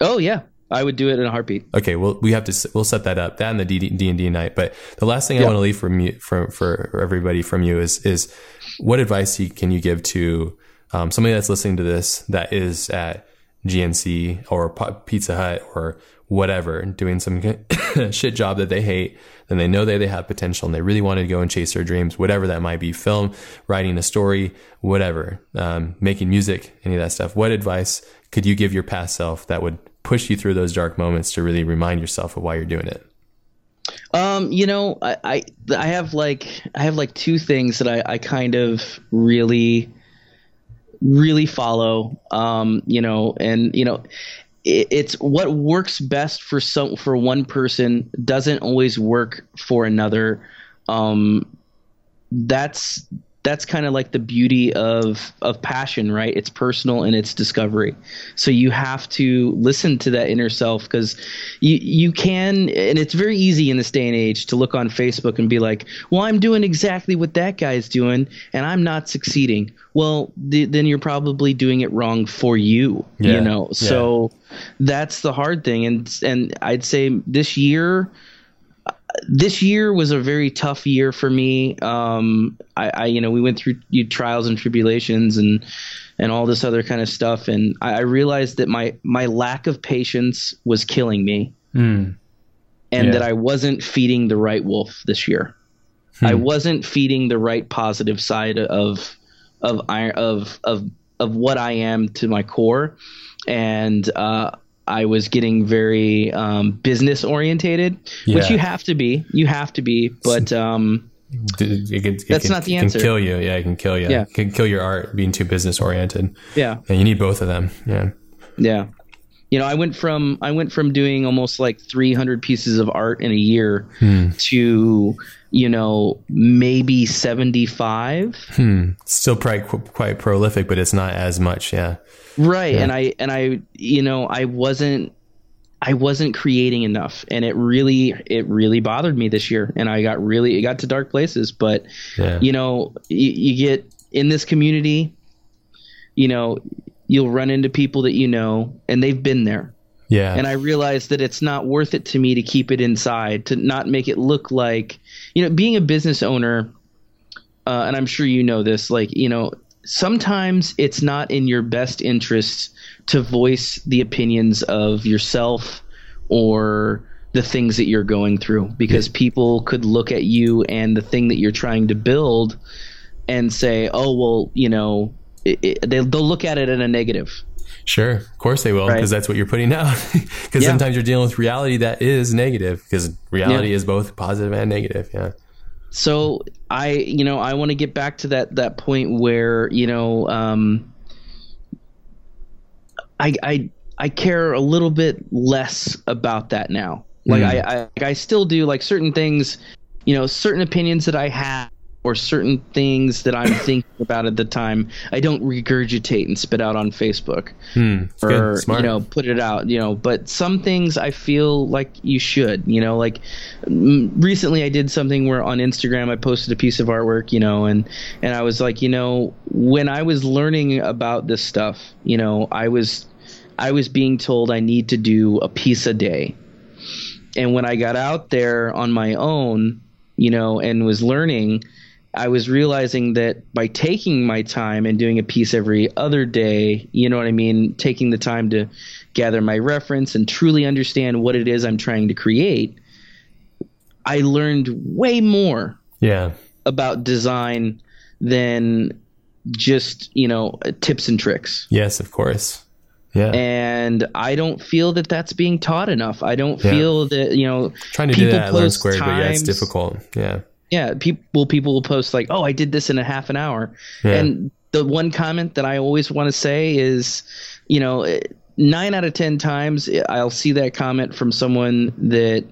Oh yeah, I would do it in a heartbeat. Okay, well we have to we'll set that up. That and the D and D night. But the last thing yeah. I want to leave from you, from for everybody from you is is what advice you, can you give to um, somebody that's listening to this that is at G N C or Pizza Hut or whatever, doing some shit job that they hate, and they know that they have potential and they really want to go and chase their dreams, whatever that might be, film, writing a story, whatever, um, making music, any of that stuff. What advice could you give your past self that would push you through those dark moments to really remind yourself of why you're doing it? Um, you know, I, I, I have like, I have like two things that I, I kind of really, really follow, um, you know, and, you know, it's what works best for some for one person doesn't always work for another. Um, that's that's kind of like the beauty of of passion, right? It's personal and it's discovery. So you have to listen to that inner self, because you you can, and it's very easy in this day and age to look on Facebook and be like, "Well, I'm doing exactly what that guy's doing, and I'm not succeeding." Well, th- then you're probably doing it wrong for you, yeah, you know. So yeah. that's the hard thing, and and I'd say this year. This year was a very tough year for me. Um, I, I, you know, we went through you, trials and tribulations and, and all this other kind of stuff. And I, I realized that my, my lack of patience was killing me mm. and yeah. that I wasn't feeding the right wolf this year. Hmm. I wasn't feeding the right positive side of, of, of, of, of what I am to my core. And, uh, I was getting very um, business orientated, yeah. which you have to be. You have to be, but um, it can, it that's can, not the answer. It can kill you. Yeah, it can kill you. Yeah. It can kill your art being too business oriented. Yeah. And you need both of them. Yeah. Yeah. You know, I went from I went from doing almost like three hundred pieces of art in a year hmm. to, you know, maybe seventy-five. Hmm. Still probably qu- quite prolific, but it's not as much. Yeah. Right. Yeah. And I, and I, you know, I wasn't, I wasn't creating enough, and it really, it really bothered me this year. And I got really, it got to dark places, but yeah. you know, you, you get in this community, you know, you'll run into people that, you know, and they've been there. Yeah. And I realized that it's not worth it to me to keep it inside, to not make it look like, you know, being a business owner, uh, and I'm sure you know this, like, you know, sometimes it's not in your best interest to voice the opinions of yourself or the things that you're going through, because yeah. people could look at you and the thing that you're trying to build and say, oh, well, you know, it, it, they, they'll look at it in a negative. Sure. Of course they will, because right. that's what you're putting out. Because yeah. sometimes you're dealing with reality that is negative, because reality yeah. is both positive and negative. Yeah. So I, you know, I want to get back to that, that point where, you know, um, I, I, I care a little bit less about that now. Like mm. I, I, like I still do like certain things, you know, certain opinions that I have or certain things that I'm thinking about at the time. I don't regurgitate and spit out on Facebook mm. or, you know, put it out, you know, but some things I feel like you should, you know, like m- recently I did something where on Instagram I posted a piece of artwork, you know, and, and I was like, you know, when I was learning about this stuff, you know, I was, I was being told I need to do a piece a day. And when I got out there on my own, you know, and was learning, I was realizing that by taking my time and doing a piece every other day, you know what I mean, taking the time to gather my reference and truly understand what it is I'm trying to create, I learned way more yeah. about design than just, you know, tips and tricks. Yes, of course. Yeah. And I don't feel that that's being taught enough. I don't yeah. feel that, you know, trying to do that at LearnSquared, but yeah, it's difficult. Yeah. Yeah. People, people will post like, oh, I did this in a half an hour. Yeah. And the one comment that I always want to say is, you know, nine out of ten times I'll see that comment from someone that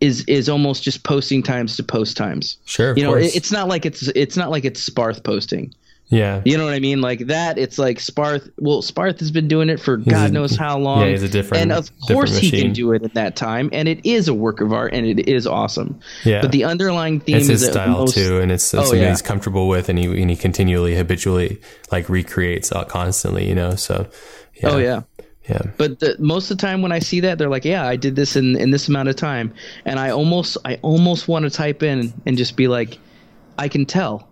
is, is almost just posting times to post times. Sure. You know, it, it's not like it's, it's not like it's sparse posting. Yeah. You know what I mean? Like that, it's like Sparth. Well, Sparth has been doing it for God a, knows how long. Yeah, he's a different And of different course machine. He can do it at that time. And it is a work of art and it is awesome. Yeah. But the underlying theme it's his is style most, too. And it's, it's oh, something yeah. he's comfortable with and he, and he continually habitually like recreates constantly, you know? So, yeah. Oh, yeah. Yeah. But the, most of the time when I see that, they're like, yeah, I did this in, in this amount of time. And I almost, I almost want to type in and just be like, I can tell.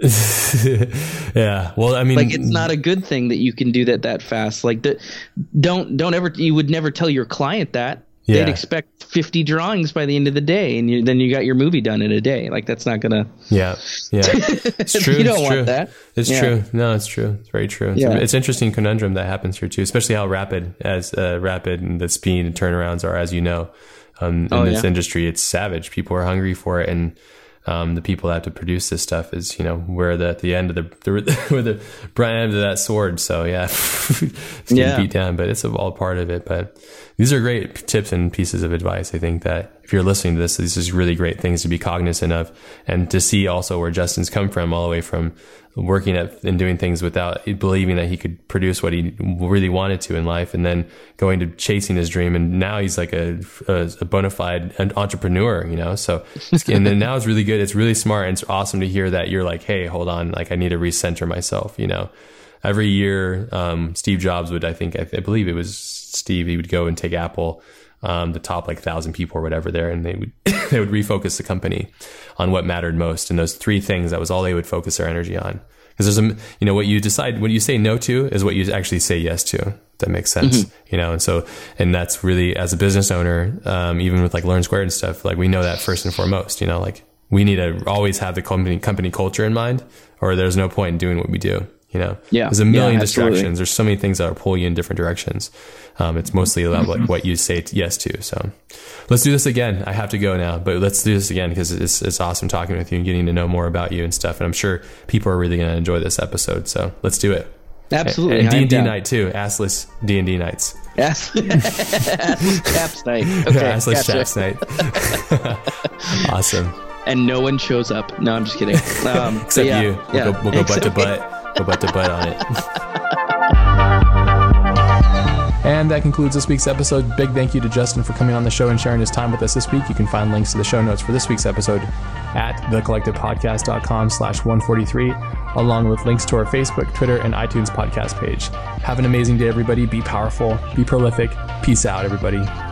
Yeah, well, I mean, like it's not a good thing that you can do that that fast. Like, the, don't don't ever. You would never tell your client that. Yeah. They'd expect fifty drawings by the end of the day, and you, then you got your movie done in a day. Like that's not gonna. Yeah, yeah, it's true. You don't want that. It's yeah. true. No, it's true. It's very true. Yeah. It's, it's an interesting conundrum that happens here too, especially how rapid as uh, rapid and the speed and turnarounds are, as you know, um, in oh, this yeah. industry. It's savage. People are hungry for it, and. Um, the people that have to produce this stuff is, you know, we're the, at the end of the, the, we're the bright end of that sword. So yeah, it's getting yeah. beat down, but it's all part of it. But these are great tips and pieces of advice. I think that if you're listening to this, this is really great things to be cognizant of and to see also where Justin's come from, all the way from working at and doing things without believing that he could produce what he really wanted to in life, and then going to chasing his dream. And now he's like a, a, a bona fide entrepreneur, you know? So, and then now it's really good. It's really smart. And it's awesome to hear that you're like, hey, hold on. Like I need to recenter myself, you know? Every year, um, Steve Jobs would, I think, I, I believe it was Steve, he would go and take Apple, um, the top like thousand people or whatever there. And they would, they would refocus the company on what mattered most. And those three things, that was all they would focus their energy on. Because there's a, you know, what you decide, what you say no to is what you actually say yes to. That makes sense, mm-hmm. you know? And so, and that's really as a business owner, um, even with like LearnSquared and stuff, like we know that first and foremost, you know, like we need to always have the company, company culture in mind, or there's no point in doing what we do. You know, yeah, there's a million yeah, distractions. There's so many things that will pull you in different directions. Um, it's mostly about like what you say yes to. So let's do this again. I have to go now, but let's do this again because it's it's awesome talking with you and getting to know more about you and stuff. And I'm sure people are really going to enjoy this episode. So let's do it. Absolutely. And D and D night too. Assless D and D nights. Assless chaps night. Okay, yeah, assless gotcha. Chaps night. Awesome. And no one shows up. No, I'm just kidding. Um, Except yeah, you. We'll yeah. go, we'll go butt to butt. We're about to butt on it. And that concludes this week's episode. Big thank you to Justin for coming on the show and sharing his time with us this week. You can find links to the show notes for this week's episode at thecollectivepodcast.com slash 143, along with links to our Facebook, Twitter, and iTunes podcast page. Have an amazing day, everybody. Be powerful. Be prolific. Peace out, everybody.